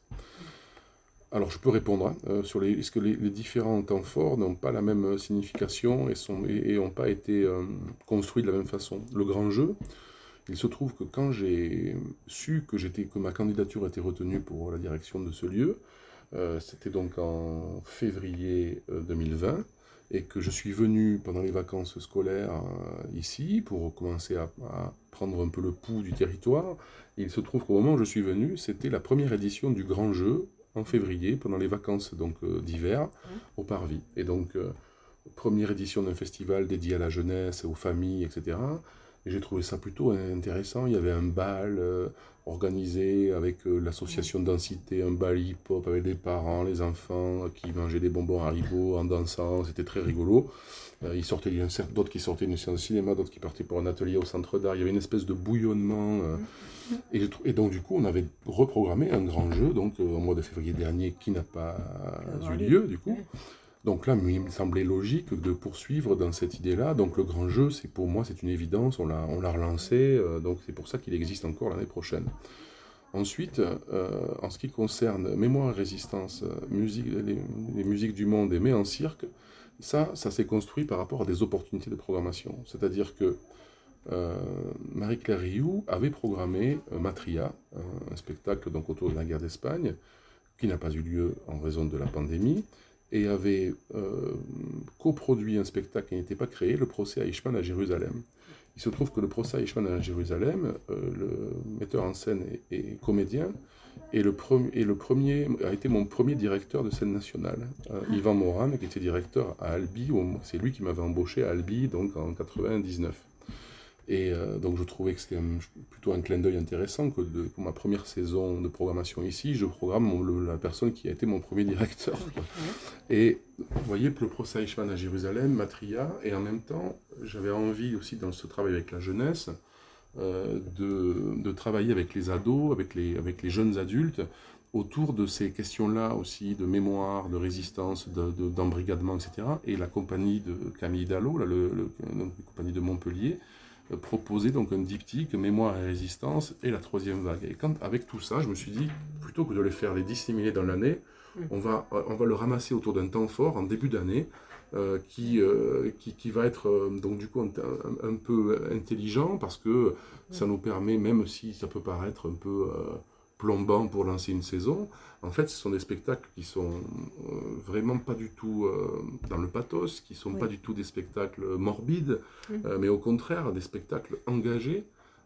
Alors je peux répondre, hein, euh, sur les, est-ce que les, les différents temps forts n'ont pas la même signification et n'ont et, et pas été euh, construits de la même façon. Le grand jeu, il se trouve que quand j'ai su que, j'étais, que ma candidature était retenue pour la direction de ce lieu, euh, c'était donc en février deux mille vingt, et que je suis venu pendant les vacances scolaires euh, ici pour commencer à, à prendre un peu le pouls du territoire. Et il se trouve qu'au moment où je suis venu, c'était la première édition du Grand Jeu en février, pendant les vacances donc, euh, d'hiver, au Parvis. Et donc, euh, première édition d'un festival dédié à la jeunesse, aux familles, et cetera. Et j'ai trouvé ça plutôt intéressant. Il y avait un bal euh, organisé avec euh, l'association Densité, un bal hip-hop avec les parents, les enfants euh, qui mangeaient des bonbons Haribo en dansant. C'était très rigolo. Euh, ils sortaient, il y en a d'autres qui sortaient d'une séance de cinéma, d'autres qui partaient pour un atelier au centre d'art. Il y avait une espèce de bouillonnement. Euh, et, j'ai trou- et donc, du coup, on avait reprogrammé un grand jeu donc, euh, au mois de février dernier qui n'a pas eu lieu, du coup. Donc là, il me semblait logique de poursuivre dans cette idée-là. Donc le grand jeu, c'est pour moi, c'est une évidence, on l'a, on l'a relancé, euh, donc c'est pour ça qu'il existe encore l'année prochaine. Ensuite, euh, en ce qui concerne Mémoire et résistance, musique, les, les musiques du monde et mais en cirque, ça, ça s'est construit par rapport à des opportunités de programmation. C'est-à-dire que euh, Marie-Claire Rioux avait programmé euh, Matria, un, un spectacle donc, autour de la guerre d'Espagne, qui n'a pas eu lieu en raison de la pandémie, et avait euh, coproduit un spectacle qui n'était pas créé, Le procès à Eichmann à Jérusalem. Il se trouve que Le procès à Eichmann à Jérusalem, euh, le metteur en scène et, et comédien, et le, pre- et le premier, a été mon premier directeur de scène nationale. Euh, Yvan Moran, qui était directeur à Albi, c'est lui qui m'avait embauché à Albi, donc en quatre-vingt-dix-neuf. Et euh, donc je trouvais que c'était un, plutôt un clin d'œil intéressant que de, pour ma première saison de programmation ici, je programme mon, le, la personne qui a été mon premier directeur. Et vous voyez, pour Le procès à Eichmann à Jérusalem, Matria, et en même temps, j'avais envie aussi dans ce travail avec la jeunesse, euh, de, de travailler avec les ados, avec les, avec les jeunes adultes, autour de ces questions-là aussi, de mémoire, de résistance, de, de, d'embrigadement, et cetera. Et la compagnie de Camille Dallot, là, le, le, la compagnie de Montpellier, proposer donc un diptyque, Mémoire et résistance et la troisième vague. Et quand, avec tout ça, je me suis dit, plutôt que de les faire les disséminer dans l'année, on va, on va le ramasser autour d'un temps fort en début d'année euh, qui, euh, qui, qui va être euh, donc du coup un, un, un peu intelligent, parce que ça nous permet, même si ça peut paraître un peu euh, plombant pour lancer une saison, en fait ce sont des spectacles qui sont euh, vraiment pas du tout euh, dans le pathos, qui sont oui. pas du tout des spectacles morbides, mmh. euh, mais au contraire des spectacles engagés,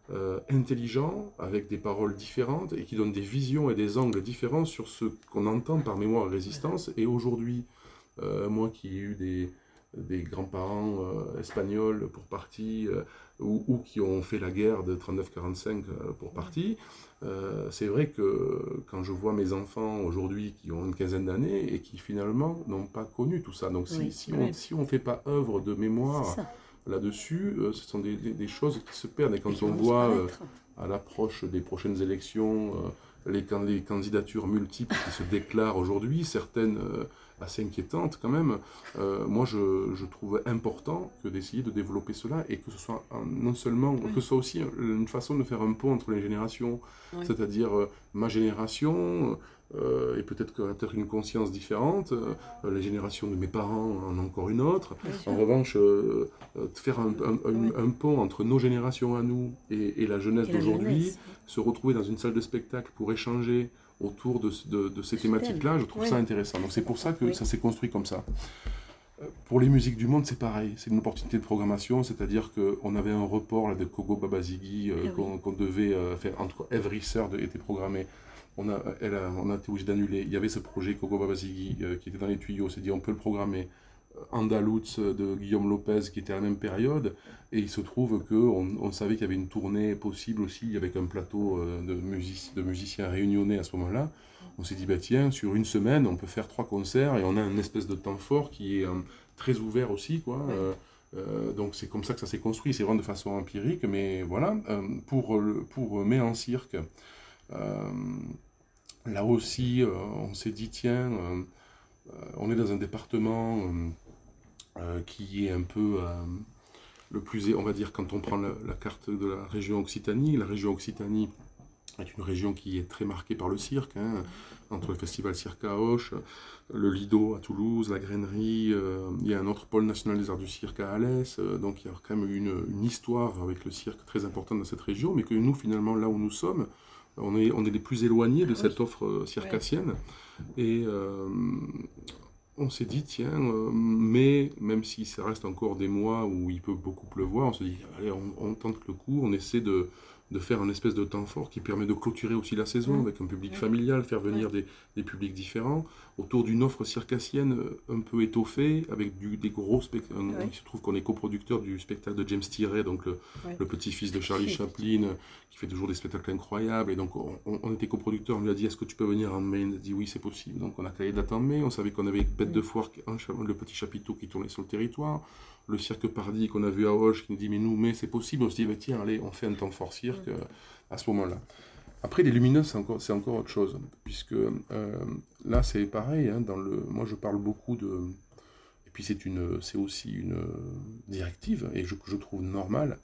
Euh, intelligent, avec des paroles différentes et qui donne des visions et des angles différents sur ce qu'on entend par mémoire et résistance. Et aujourd'hui, euh, moi qui ai eu des, des grands-parents euh, espagnols pour partie, euh, ou, ou qui ont fait la guerre de trente-neuf quarante-cinq euh, pour partie, euh, c'est vrai que quand je vois mes enfants aujourd'hui qui ont une quinzaine d'années et qui finalement n'ont pas connu tout ça, donc si, oui, si on si ne fait pas œuvre de mémoire là-dessus, euh, ce sont des, des, des choses qui se perdent. Et quand et on voit, euh, à l'approche des prochaines élections, euh, les, can- les candidatures multiples qui se déclarent aujourd'hui, certaines euh, assez inquiétantes quand même, euh, moi je, je trouve important que d'essayer de développer cela, et que ce soit un, non seulement, oui. que ce soit aussi une façon de faire un pont entre les générations, oui. c'est-à-dire euh, ma génération, Euh, et peut-être qu'elle a peut-être une conscience différente, euh, la génération de mes parents en a encore une autre. En revanche, euh, euh, faire un, un, un, un pont entre nos générations à nous et, et la jeunesse et la d'aujourd'hui, jeunesse. Se retrouver dans une salle de spectacle pour échanger autour de, de, de ces thématiques-là, je trouve ouais. ça intéressant. Donc c'est pour ça que oui. ça s'est construit comme ça. Pour les musiques du monde, c'est pareil, c'est une opportunité de programmation, c'est-à-dire qu'on avait un report là, de Kogo Babazigi, euh, ah oui. qu'on, qu'on devait euh, faire, en tout cas, Every Third était programmé. On a, elle a, on a été obligé d'annuler. Il y avait ce projet Kogo Babazigi euh, qui était dans les tuyaux, on s'est dit on peut le programmer. Andaloutz de Guillaume Lopez qui était à la même période, et il se trouve qu'on on savait qu'il y avait une tournée possible aussi avec un plateau euh, de, music, de musiciens réunionnais à ce moment-là. On s'est dit bah tiens, sur une semaine on peut faire trois concerts, et on a une espèce de temps fort qui est euh, très ouvert aussi quoi. Euh, Euh, donc c'est comme ça que ça s'est construit, c'est vraiment de façon empirique, mais voilà, euh, pour, le, pour Mai en cirque, euh, là aussi euh, on s'est dit tiens, euh, on est dans un département euh, euh, qui est un peu euh, le plus, on va dire, quand on prend la, la carte de la région Occitanie, la région Occitanie est une région qui est très marquée par le cirque, hein, entre le festival Cirque à Auch, le Lido à Toulouse, la Grainerie, euh, il y a un autre pôle national des arts du cirque à Alès, euh, donc il y a quand même une, une histoire avec le cirque très importante dans cette région, mais que nous, finalement, là où nous sommes, on est, on est les plus éloignés de cette offre circassienne, et euh, on s'est dit, tiens, euh, mais même si ça reste encore des mois où il peut beaucoup pleuvoir, on se dit, allez, on, on tente le coup, on essaie de... de faire un espèce de temps fort qui permet de clôturer aussi la saison avec un public familial, faire venir des, des publics différents, autour d'une offre circassienne un peu étoffée, avec du, des gros spectacles. Ouais. Il se trouve qu'on est coproducteur du spectacle de James Tiret, donc le, ouais. le petit-fils de Charlie Chaplin, qui fait toujours des spectacles incroyables. Et donc on, on était coproducteur, on lui a dit « Est-ce que tu peux venir en mai ?» Il a dit « Oui, c'est possible ». Donc on a calé date en mai, on savait qu'on avait Bêtes de Foire, le petit chapiteau qui tournait sur le territoire, le cirque Pardi qu'on a vu à Auch qui nous dit « Mais nous, mais c'est possible ». On se dit bah, « Tiens, allez, on fait un temps fort cirque ». À ce moment-là. Après, les lumineuses, c'est encore, c'est encore autre chose, puisque euh, là, c'est pareil. Hein, dans le, moi, je parle beaucoup de. Et puis, c'est une, c'est aussi une directive, et je, je trouve normal euh,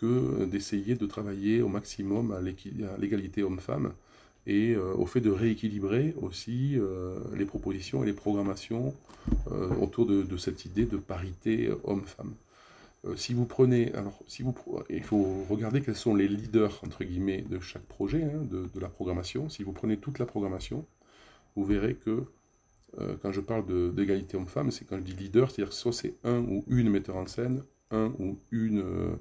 que d'essayer de travailler au maximum à, à l'égalité homme-femme, et euh, au fait de rééquilibrer aussi euh, les propositions et les programmations euh, autour de, de cette idée de parité homme-femme. Si vous prenez, alors si vous, il faut regarder quels sont les leaders entre guillemets de chaque projet, hein, de, de la programmation. Si vous prenez toute la programmation, vous verrez que euh, quand je parle de, d'égalité homme-femme, c'est quand je dis leader, c'est-à-dire que soit c'est un ou une metteur en scène, un ou une euh,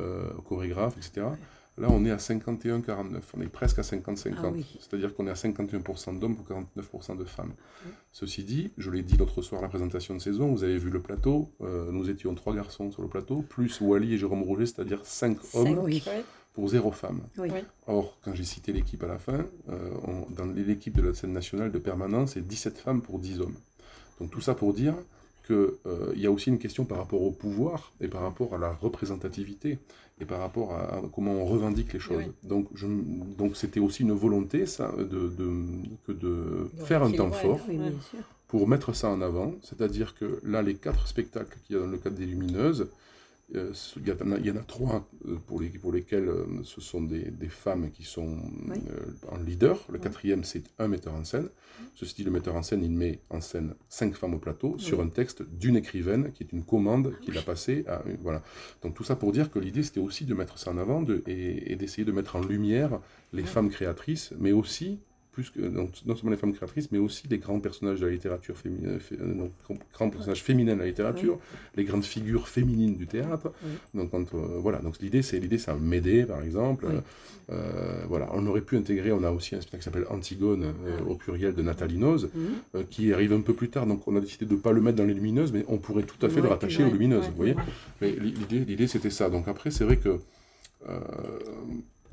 euh, chorégraphe, et cetera. Là, on est à cinquante et un quarante-neuf, on est presque à cinquante cinquante, ah oui. c'est-à-dire qu'on est à cinquante et un pour cent d'hommes pour quarante-neuf pour cent de femmes. Mmh. Ceci dit, je l'ai dit l'autre soir à la présentation de saison, vous avez vu le plateau, euh, nous étions trois garçons sur le plateau, plus Wally et Jérôme Roger, c'est-à-dire cinq hommes oui. pour zéro femme. Oui. Or, quand j'ai cité l'équipe à la fin, euh, on, dans l'équipe de la scène nationale de permanence, c'est dix-sept femmes pour dix hommes. Donc tout ça pour dire... qu'il euh, y a aussi une question par rapport au pouvoir et par rapport à la représentativité et par rapport à, à comment on revendique les choses. Oui. Donc, je, donc c'était aussi une volonté ça, de, de, que de oui, faire un temps vrai, fort oui, pour mettre ça en avant, c'est-à-dire que là les quatre spectacles qu'il y a dans le cadre des Lumineuses, Il y en a, il y en a trois pour, les, pour lesquels ce sont des, des femmes qui sont oui. euh, en leader. Le oui. quatrième, c'est un metteur en scène. Oui. Ceci dit, le metteur en scène, il met en scène cinq femmes au plateau oui. sur un texte d'une écrivaine qui est une commande ah, qu'il oui. a passée à... Voilà. Donc tout ça pour dire que l'idée, c'était aussi de mettre ça en avant de, et, et d'essayer de mettre en lumière les oui. femmes créatrices, mais aussi... Plus que, donc, non seulement les femmes créatrices, mais aussi les grands personnages de la littérature féminine, fé, non, grands personnages féminins de la littérature, oui. les grandes figures féminines du théâtre. Oui. Donc, quand, euh, voilà. Donc l'idée, c'est l'idée, c'est Médée, par exemple. Oui. Euh, voilà. On aurait pu intégrer. On a aussi un spectacle qui s'appelle Antigone euh, au pluriel de Nathalie Noz, oui. euh, qui arrive un peu plus tard. Donc on a décidé de ne pas le mettre dans les lumineuses, mais on pourrait tout à fait oui, le rattacher oui, aux lumineuses. Oui, vous voyez. Mais l'idée, l'idée, c'était ça. Donc après, c'est vrai que. Euh,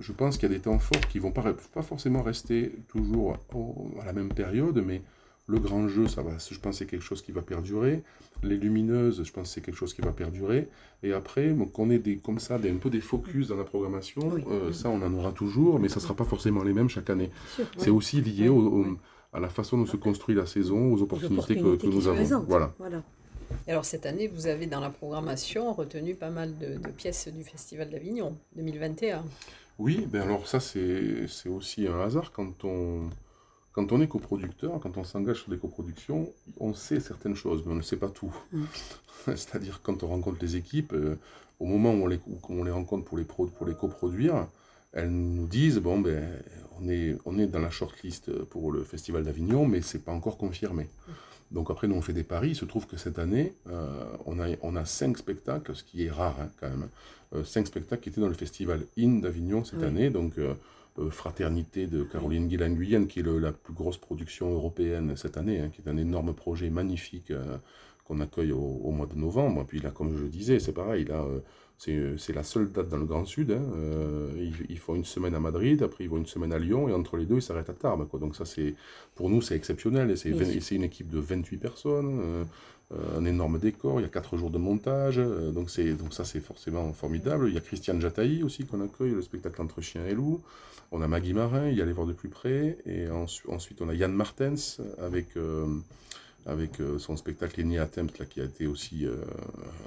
Je pense qu'il y a des temps forts qui ne vont pas, pas forcément rester toujours au, à la même période, mais le grand jeu, ça va, je pense que c'est quelque chose qui va perdurer. Les lumineuses, je pense que c'est quelque chose qui va perdurer. Et après, bon, qu'on ait des, comme ça des, un peu des focus dans la programmation, oui. euh, ça on en aura toujours, mais ça ne sera pas forcément les mêmes chaque année. Sure, c'est ouais. aussi lié au, au, à la façon dont se construit la saison, aux opportunités, aux opportunités que, que nous avons. Voilà. Voilà. Alors cette année, vous avez dans la programmation retenu pas mal de, de pièces du Festival d'Avignon deux mille vingt et un. Oui, ben alors ça c'est, c'est aussi un hasard. Quand on, quand on est coproducteur, quand on s'engage sur des coproductions, on sait certaines choses, mais on ne sait pas tout. Mmh. C'est-à-dire quand on rencontre les équipes, euh, au moment où on les, où on les rencontre pour les, pro, pour les coproduire, elles nous disent, bon ben on est, on est dans la shortlist pour le Festival d'Avignon, mais ce n'est pas encore confirmé. Mmh. Donc après, nous, on fait des paris. Il se trouve que cette année, euh, on, a, on a cinq spectacles, ce qui est rare hein, quand même. Euh, cinq spectacles qui étaient dans le Festival I N d'Avignon cette oui. année. Donc, euh, euh, Fraternité de Caroline Guiela Nguyen, qui est le, la plus grosse production européenne cette année, hein, qui est un énorme projet magnifique euh, qu'on accueille au, au mois de novembre. Et puis là, comme je le disais, c'est pareil, là... Euh, C'est, c'est la seule date dans le Grand Sud. Hein. Euh, ils, ils font une semaine à Madrid, après ils vont une semaine à Lyon, et entre les deux, ils s'arrêtent à Tarbes. Quoi. Donc ça, c'est, pour nous, c'est exceptionnel. Et c'est, oui. et c'est une équipe de vingt-huit personnes, euh, euh, un énorme décor, il y a quatre jours de montage. Euh, donc, c'est, donc ça, c'est forcément formidable. Il y a Christiane Jataï aussi qu'on accueille, le spectacle Entre chiens et loups. On a Maggie Marin, il y a Les voir de plus près. Et en, ensuite, on a Yann Martens avec... Euh, avec euh, son spectacle Any Attempt, là, qui a été aussi euh,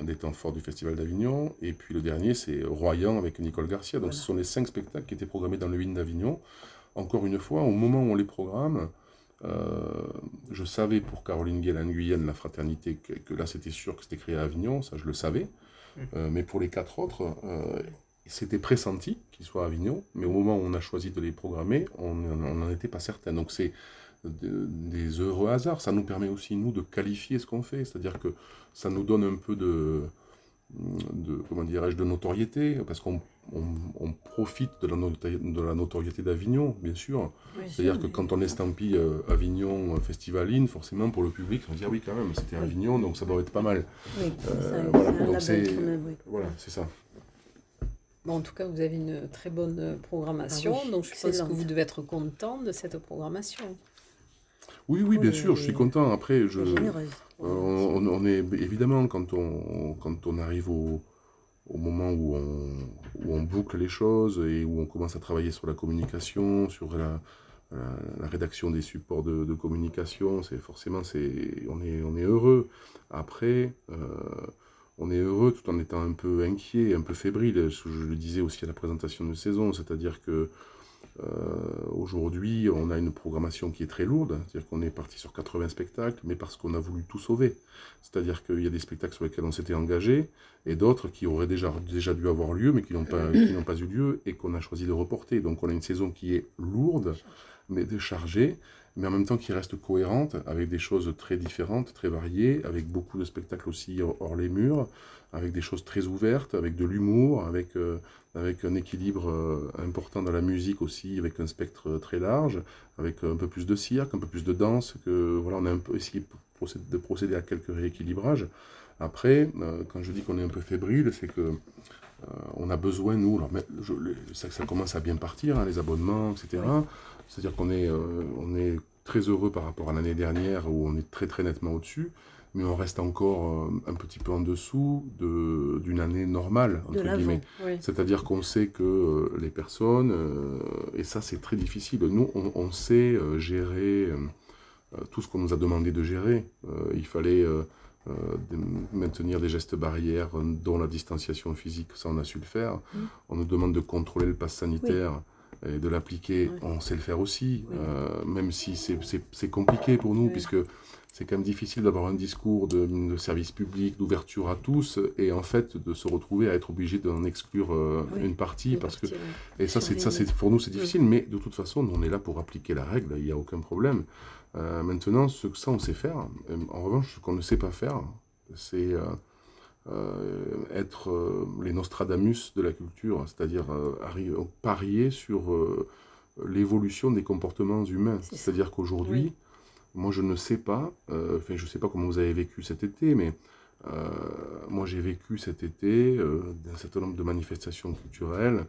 un des temps forts du Festival d'Avignon. Et puis le dernier, c'est Royan avec Nicole Garcia. Donc voilà. Ce sont les cinq spectacles qui étaient programmés dans le I N d'Avignon. Encore une fois, au moment où on les programme, euh, je savais pour Caroline Guiela Nguyen, la Fraternité, que, que là c'était sûr que c'était créé à Avignon, ça je le savais. Mmh. Euh, mais pour les quatre autres, euh, c'était pressenti qu'ils soient à Avignon, mais au moment où on a choisi de les programmer, on n'en était pas certain. Donc c'est... des heureux hasards, ça nous permet aussi nous de qualifier ce qu'on fait, c'est-à-dire que ça nous donne un peu de, de comment dirais-je, de notoriété, parce qu'on on, on profite de la, notori- de la notoriété d'Avignon, bien sûr, oui, c'est-à-dire oui. que quand on estampille euh, Avignon Festivaline, forcément pour le public, on se dit ah oui quand même, c'était oui. Avignon, donc ça doit être pas mal. Oui, c'est euh, ça, voilà, c'est donc c'est, même, oui. voilà, c'est ça. Bon, en tout cas, vous avez une très bonne programmation, ah oui, donc je excellent. pense que vous devez être content de cette programmation. Oui, oui, bien oui, sûr, oui. je suis content. Après, je, euh, on, on est évidemment, quand on, quand on arrive au, au moment où on, où on boucle les choses et où on commence à travailler sur la communication, sur la, la, la rédaction des supports de, de communication, c'est forcément, c'est, on, est, on est heureux. Après, euh, on est heureux tout en étant un peu inquiet, un peu fébrile. Je, je le disais aussi à la présentation de saison, c'est-à-dire que Euh, aujourd'hui, on a une programmation qui est très lourde, c'est-à-dire qu'on est parti sur quatre-vingts spectacles, mais parce qu'on a voulu tout sauver. C'est-à-dire qu'il y a des spectacles sur lesquels on s'était engagé, et d'autres qui auraient déjà, déjà dû avoir lieu, mais qui n'ont pas, qui n'ont pas eu lieu, et qu'on a choisi de reporter. Donc on a une saison qui est lourde, mais déchargée, mais en même temps qui reste cohérente, avec des choses très différentes, très variées, avec beaucoup de spectacles aussi hors les murs, avec des choses très ouvertes, avec de l'humour, avec, euh, avec un équilibre euh, important dans la musique aussi, avec un spectre très large, avec un peu plus de cirque, un peu plus de danse, que, voilà, on a un peu essayé de procéder à quelques rééquilibrages. Après, euh, quand je dis qu'on est un peu fébrile, c'est que euh, on a besoin, nous, alors, mais je, je sais que ça commence à bien partir, hein, les abonnements, et cetera. Oui. C'est-à-dire qu'on est, euh, on est très heureux par rapport à l'année dernière, où on est très très nettement au-dessus. Mais on reste encore un petit peu en dessous de, d'une année normale, entre guillemets. Oui. C'est-à-dire qu'on sait que les personnes, euh, et ça c'est très difficile, nous on, on sait gérer euh, tout ce qu'on nous a demandé de gérer. Euh, il fallait euh, euh, de maintenir des gestes barrières, dont la distanciation physique, ça on a su le faire. Mmh. On nous demande de contrôler le pass sanitaire. Oui. Et de l'appliquer, ouais. on sait le faire aussi, ouais. euh, même si c'est, c'est, c'est compliqué pour nous, ouais. puisque c'est quand même difficile d'avoir un discours de, de service public, d'ouverture à tous, et en fait de se retrouver à être obligé d'en exclure euh, ouais. une partie, une parce partie, que ouais. et ça, c'est, ça c'est, pour nous c'est difficile, ouais. mais de toute façon, on est là pour appliquer la règle, il n'y a aucun problème. Euh, maintenant, ce que ça on sait faire, en revanche, ce qu'on ne sait pas faire, c'est... Euh, Euh, être euh, les Nostradamus de la culture, c'est-à-dire euh, arri- parier sur euh, l'évolution des comportements humains. C'est c'est-à-dire qu'aujourd'hui, oui. moi je ne sais pas, euh, je ne sais pas comment vous avez vécu cet été, mais euh, moi j'ai vécu cet été euh, un certain nombre de manifestations culturelles,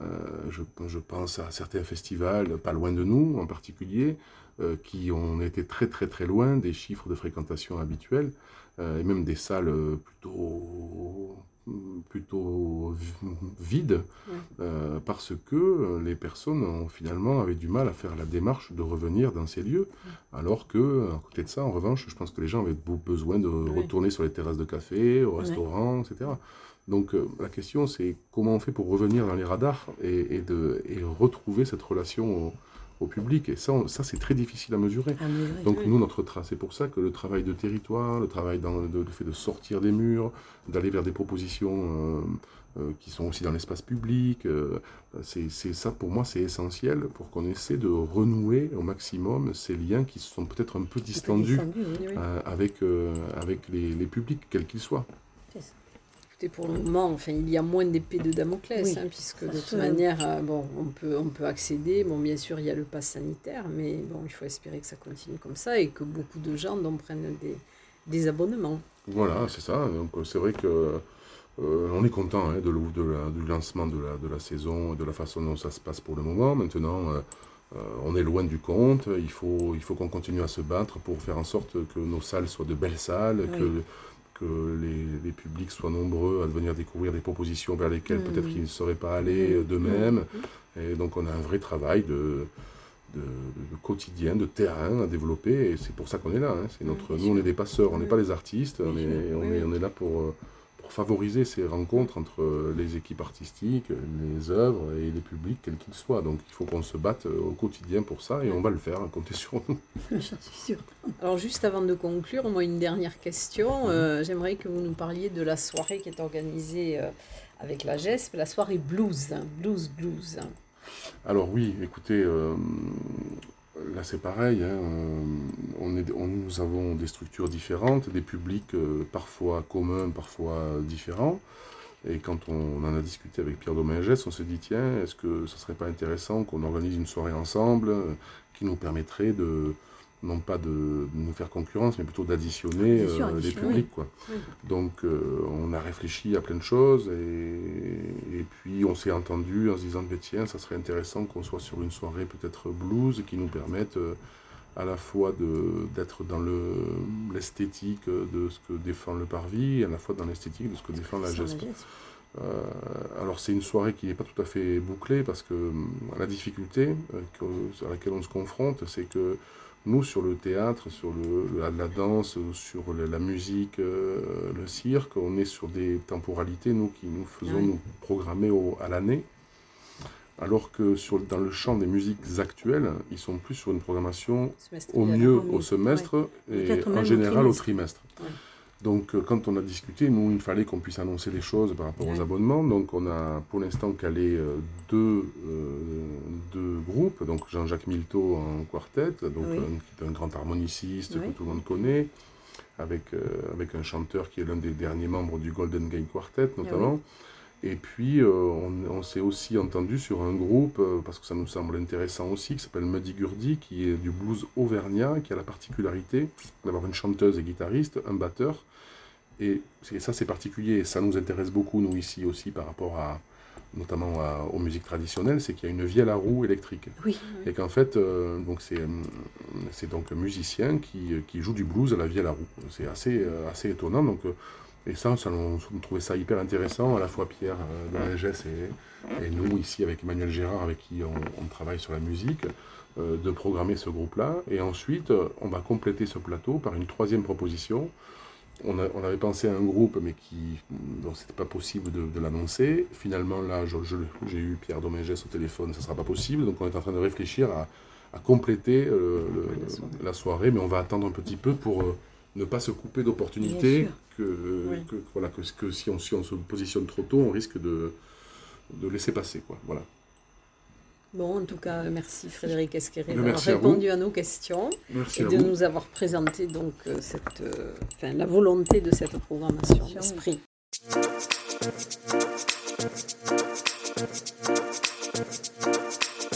euh, je, je pense à certains festivals, pas loin de nous en particulier, euh, qui ont été très très très loin des chiffres de fréquentation habituels, et même des salles plutôt, plutôt vides, ouais. euh, parce que les personnes ont finalement avaient du mal à faire la démarche de revenir dans ces lieux, ouais. alors que, à côté de ça, en revanche, je pense que les gens avaient besoin de ouais. retourner sur les terrasses de café, au restaurant, ouais. et cetera. Donc euh, la question, c'est comment on fait pour revenir dans les radars et, et, de, et retrouver cette relation au, au public, et ça, on, ça c'est très difficile à mesurer. À mesurer Donc oui. nous, notre tra- c'est pour ça que le travail de territoire, le travail dans le, de, le fait de sortir des murs, d'aller vers des propositions euh, euh, qui sont aussi dans l'espace public, euh, c'est, c'est ça pour moi c'est essentiel pour qu'on essaie de renouer au maximum ces liens qui sont peut-être un peu distendus, un peu distendus oui, oui. Euh, avec, euh, avec les, les publics, quels qu'ils soient. C'est ça. Et pour le moment, enfin, il y a moins d'épée de Damoclès, oui, hein, puisque de toute manière, euh, bon, on peut, on peut accéder. Bon, bien sûr, il y a le pass sanitaire, mais bon, il faut espérer que ça continue comme ça et que beaucoup de gens donc, prennent des, des abonnements. Voilà, c'est ça. Donc, c'est vrai que euh, on est content hein, de, de la, du lancement de la, de la saison, de la façon dont ça se passe pour le moment. Maintenant, euh, euh, on est loin du compte. Il faut, il faut qu'on continue à se battre pour faire en sorte que nos salles soient de belles salles, oui. que que les, les publics soient nombreux à venir découvrir des propositions vers lesquelles mmh. peut-être ils ne seraient pas allés d'eux-mêmes. Mmh. Et donc on a un vrai travail de, de, de quotidien, de terrain à développer, et c'est pour ça qu'on est là. Hein. C'est notre, oui, nous, on est des passeurs, on n'est pas des artistes, oui, on, est, on, est, on est là pour, pour favoriser ces rencontres entre les équipes artistiques, les œuvres et les publics, quels qu'ils soient. Donc il faut qu'on se batte au quotidien pour ça, et on va le faire, comptez sur nous. J'en suis sûre. Alors juste avant de conclure, moi une dernière question, euh, j'aimerais que vous nous parliez de la soirée qui est organisée euh, avec la G E S P, la soirée blues, hein, blues, blues. Alors oui, écoutez, euh, là c'est pareil, hein, on est, on, nous avons des structures différentes, des publics euh, parfois communs, parfois différents, et quand on, on en a discuté avec Pierre Domengès, on s'est dit tiens, est-ce que ça ne serait pas intéressant qu'on organise une soirée ensemble euh, qui nous permettrait de... non pas de nous faire concurrence, mais plutôt d'additionner sûr, euh, les publics. Quoi. Oui. Donc euh, on a réfléchi à plein de choses, et, et puis on s'est entendu en se disant « Tiens, ça serait intéressant qu'on soit sur une soirée peut-être blues qui nous permette euh, à la fois de, d'être dans le, l'esthétique de ce que défend le Parvis, et à la fois dans l'esthétique de ce que Est-ce défend que la G E S P. » Euh, alors c'est une soirée qui n'est pas tout à fait bouclée, parce que la difficulté euh, que, à laquelle on se confronte, c'est que nous, sur le théâtre, sur le, la, la danse, sur le, la musique, euh, le cirque, on est sur des temporalités, nous, qui nous faisons nous programmer au, à l'année. Alors que sur, dans le champ des musiques actuelles, ils sont plus sur une programmation au mieux au semestre ouais. et en général au trimestre. Au trimestre. Ouais. Donc, quand on a discuté, nous, il fallait qu'on puisse annoncer les choses par rapport ouais. aux abonnements. Donc, on a pour l'instant calé euh, deux, euh, deux groupes. Donc, Jean-Jacques Milteau en quartet, donc, oui. un, qui est un grand harmoniciste oui. que tout le monde connaît, avec, euh, avec un chanteur qui est l'un des derniers membres du Golden Gate Quartet, notamment. Ah oui. Et puis, euh, on, on s'est aussi entendu sur un groupe, euh, parce que ça nous semble intéressant aussi, qui s'appelle Muddy Gurdy, qui est du blues auvergnat, qui a la particularité d'avoir une chanteuse et guitariste, un batteur. Et ça, c'est particulier, et ça nous intéresse beaucoup, nous, ici aussi, par rapport à, notamment à, aux musiques traditionnelles, c'est qu'il y a une vielle à roue électrique. Oui. Et qu'en fait, euh, donc c'est, c'est donc un musicien qui, qui joue du blues à la vielle à roue. C'est assez, assez étonnant, donc... Et ça, ça, on, on trouvait ça hyper intéressant, à la fois Pierre euh, Domengès et, et nous, ici, avec Emmanuel Gérard, avec qui on, on travaille sur la musique, euh, de programmer ce groupe-là. Et ensuite, on va compléter ce plateau par une troisième proposition, on, a, on avait pensé à un groupe, mais qui, dont ce n'était pas possible de, de l'annoncer. Finalement, là, je, je, j'ai eu Pierre Domengès au téléphone, ça ne sera pas possible. Donc, on est en train de réfléchir à, à compléter euh, le, la, soirée. la soirée, mais on va attendre un petit peu pour euh, ne pas se couper d'opportunités. Que, euh, oui. que, voilà, que, que si, on, si on se positionne trop tôt, on risque de, de laisser passer, quoi. Voilà. Bon, en tout cas, merci Frédéric Esqueret d'avoir répondu à, à nos questions merci et de nous avoir présenté donc cette, euh, enfin, la volonté de cette programmation, l'esprit.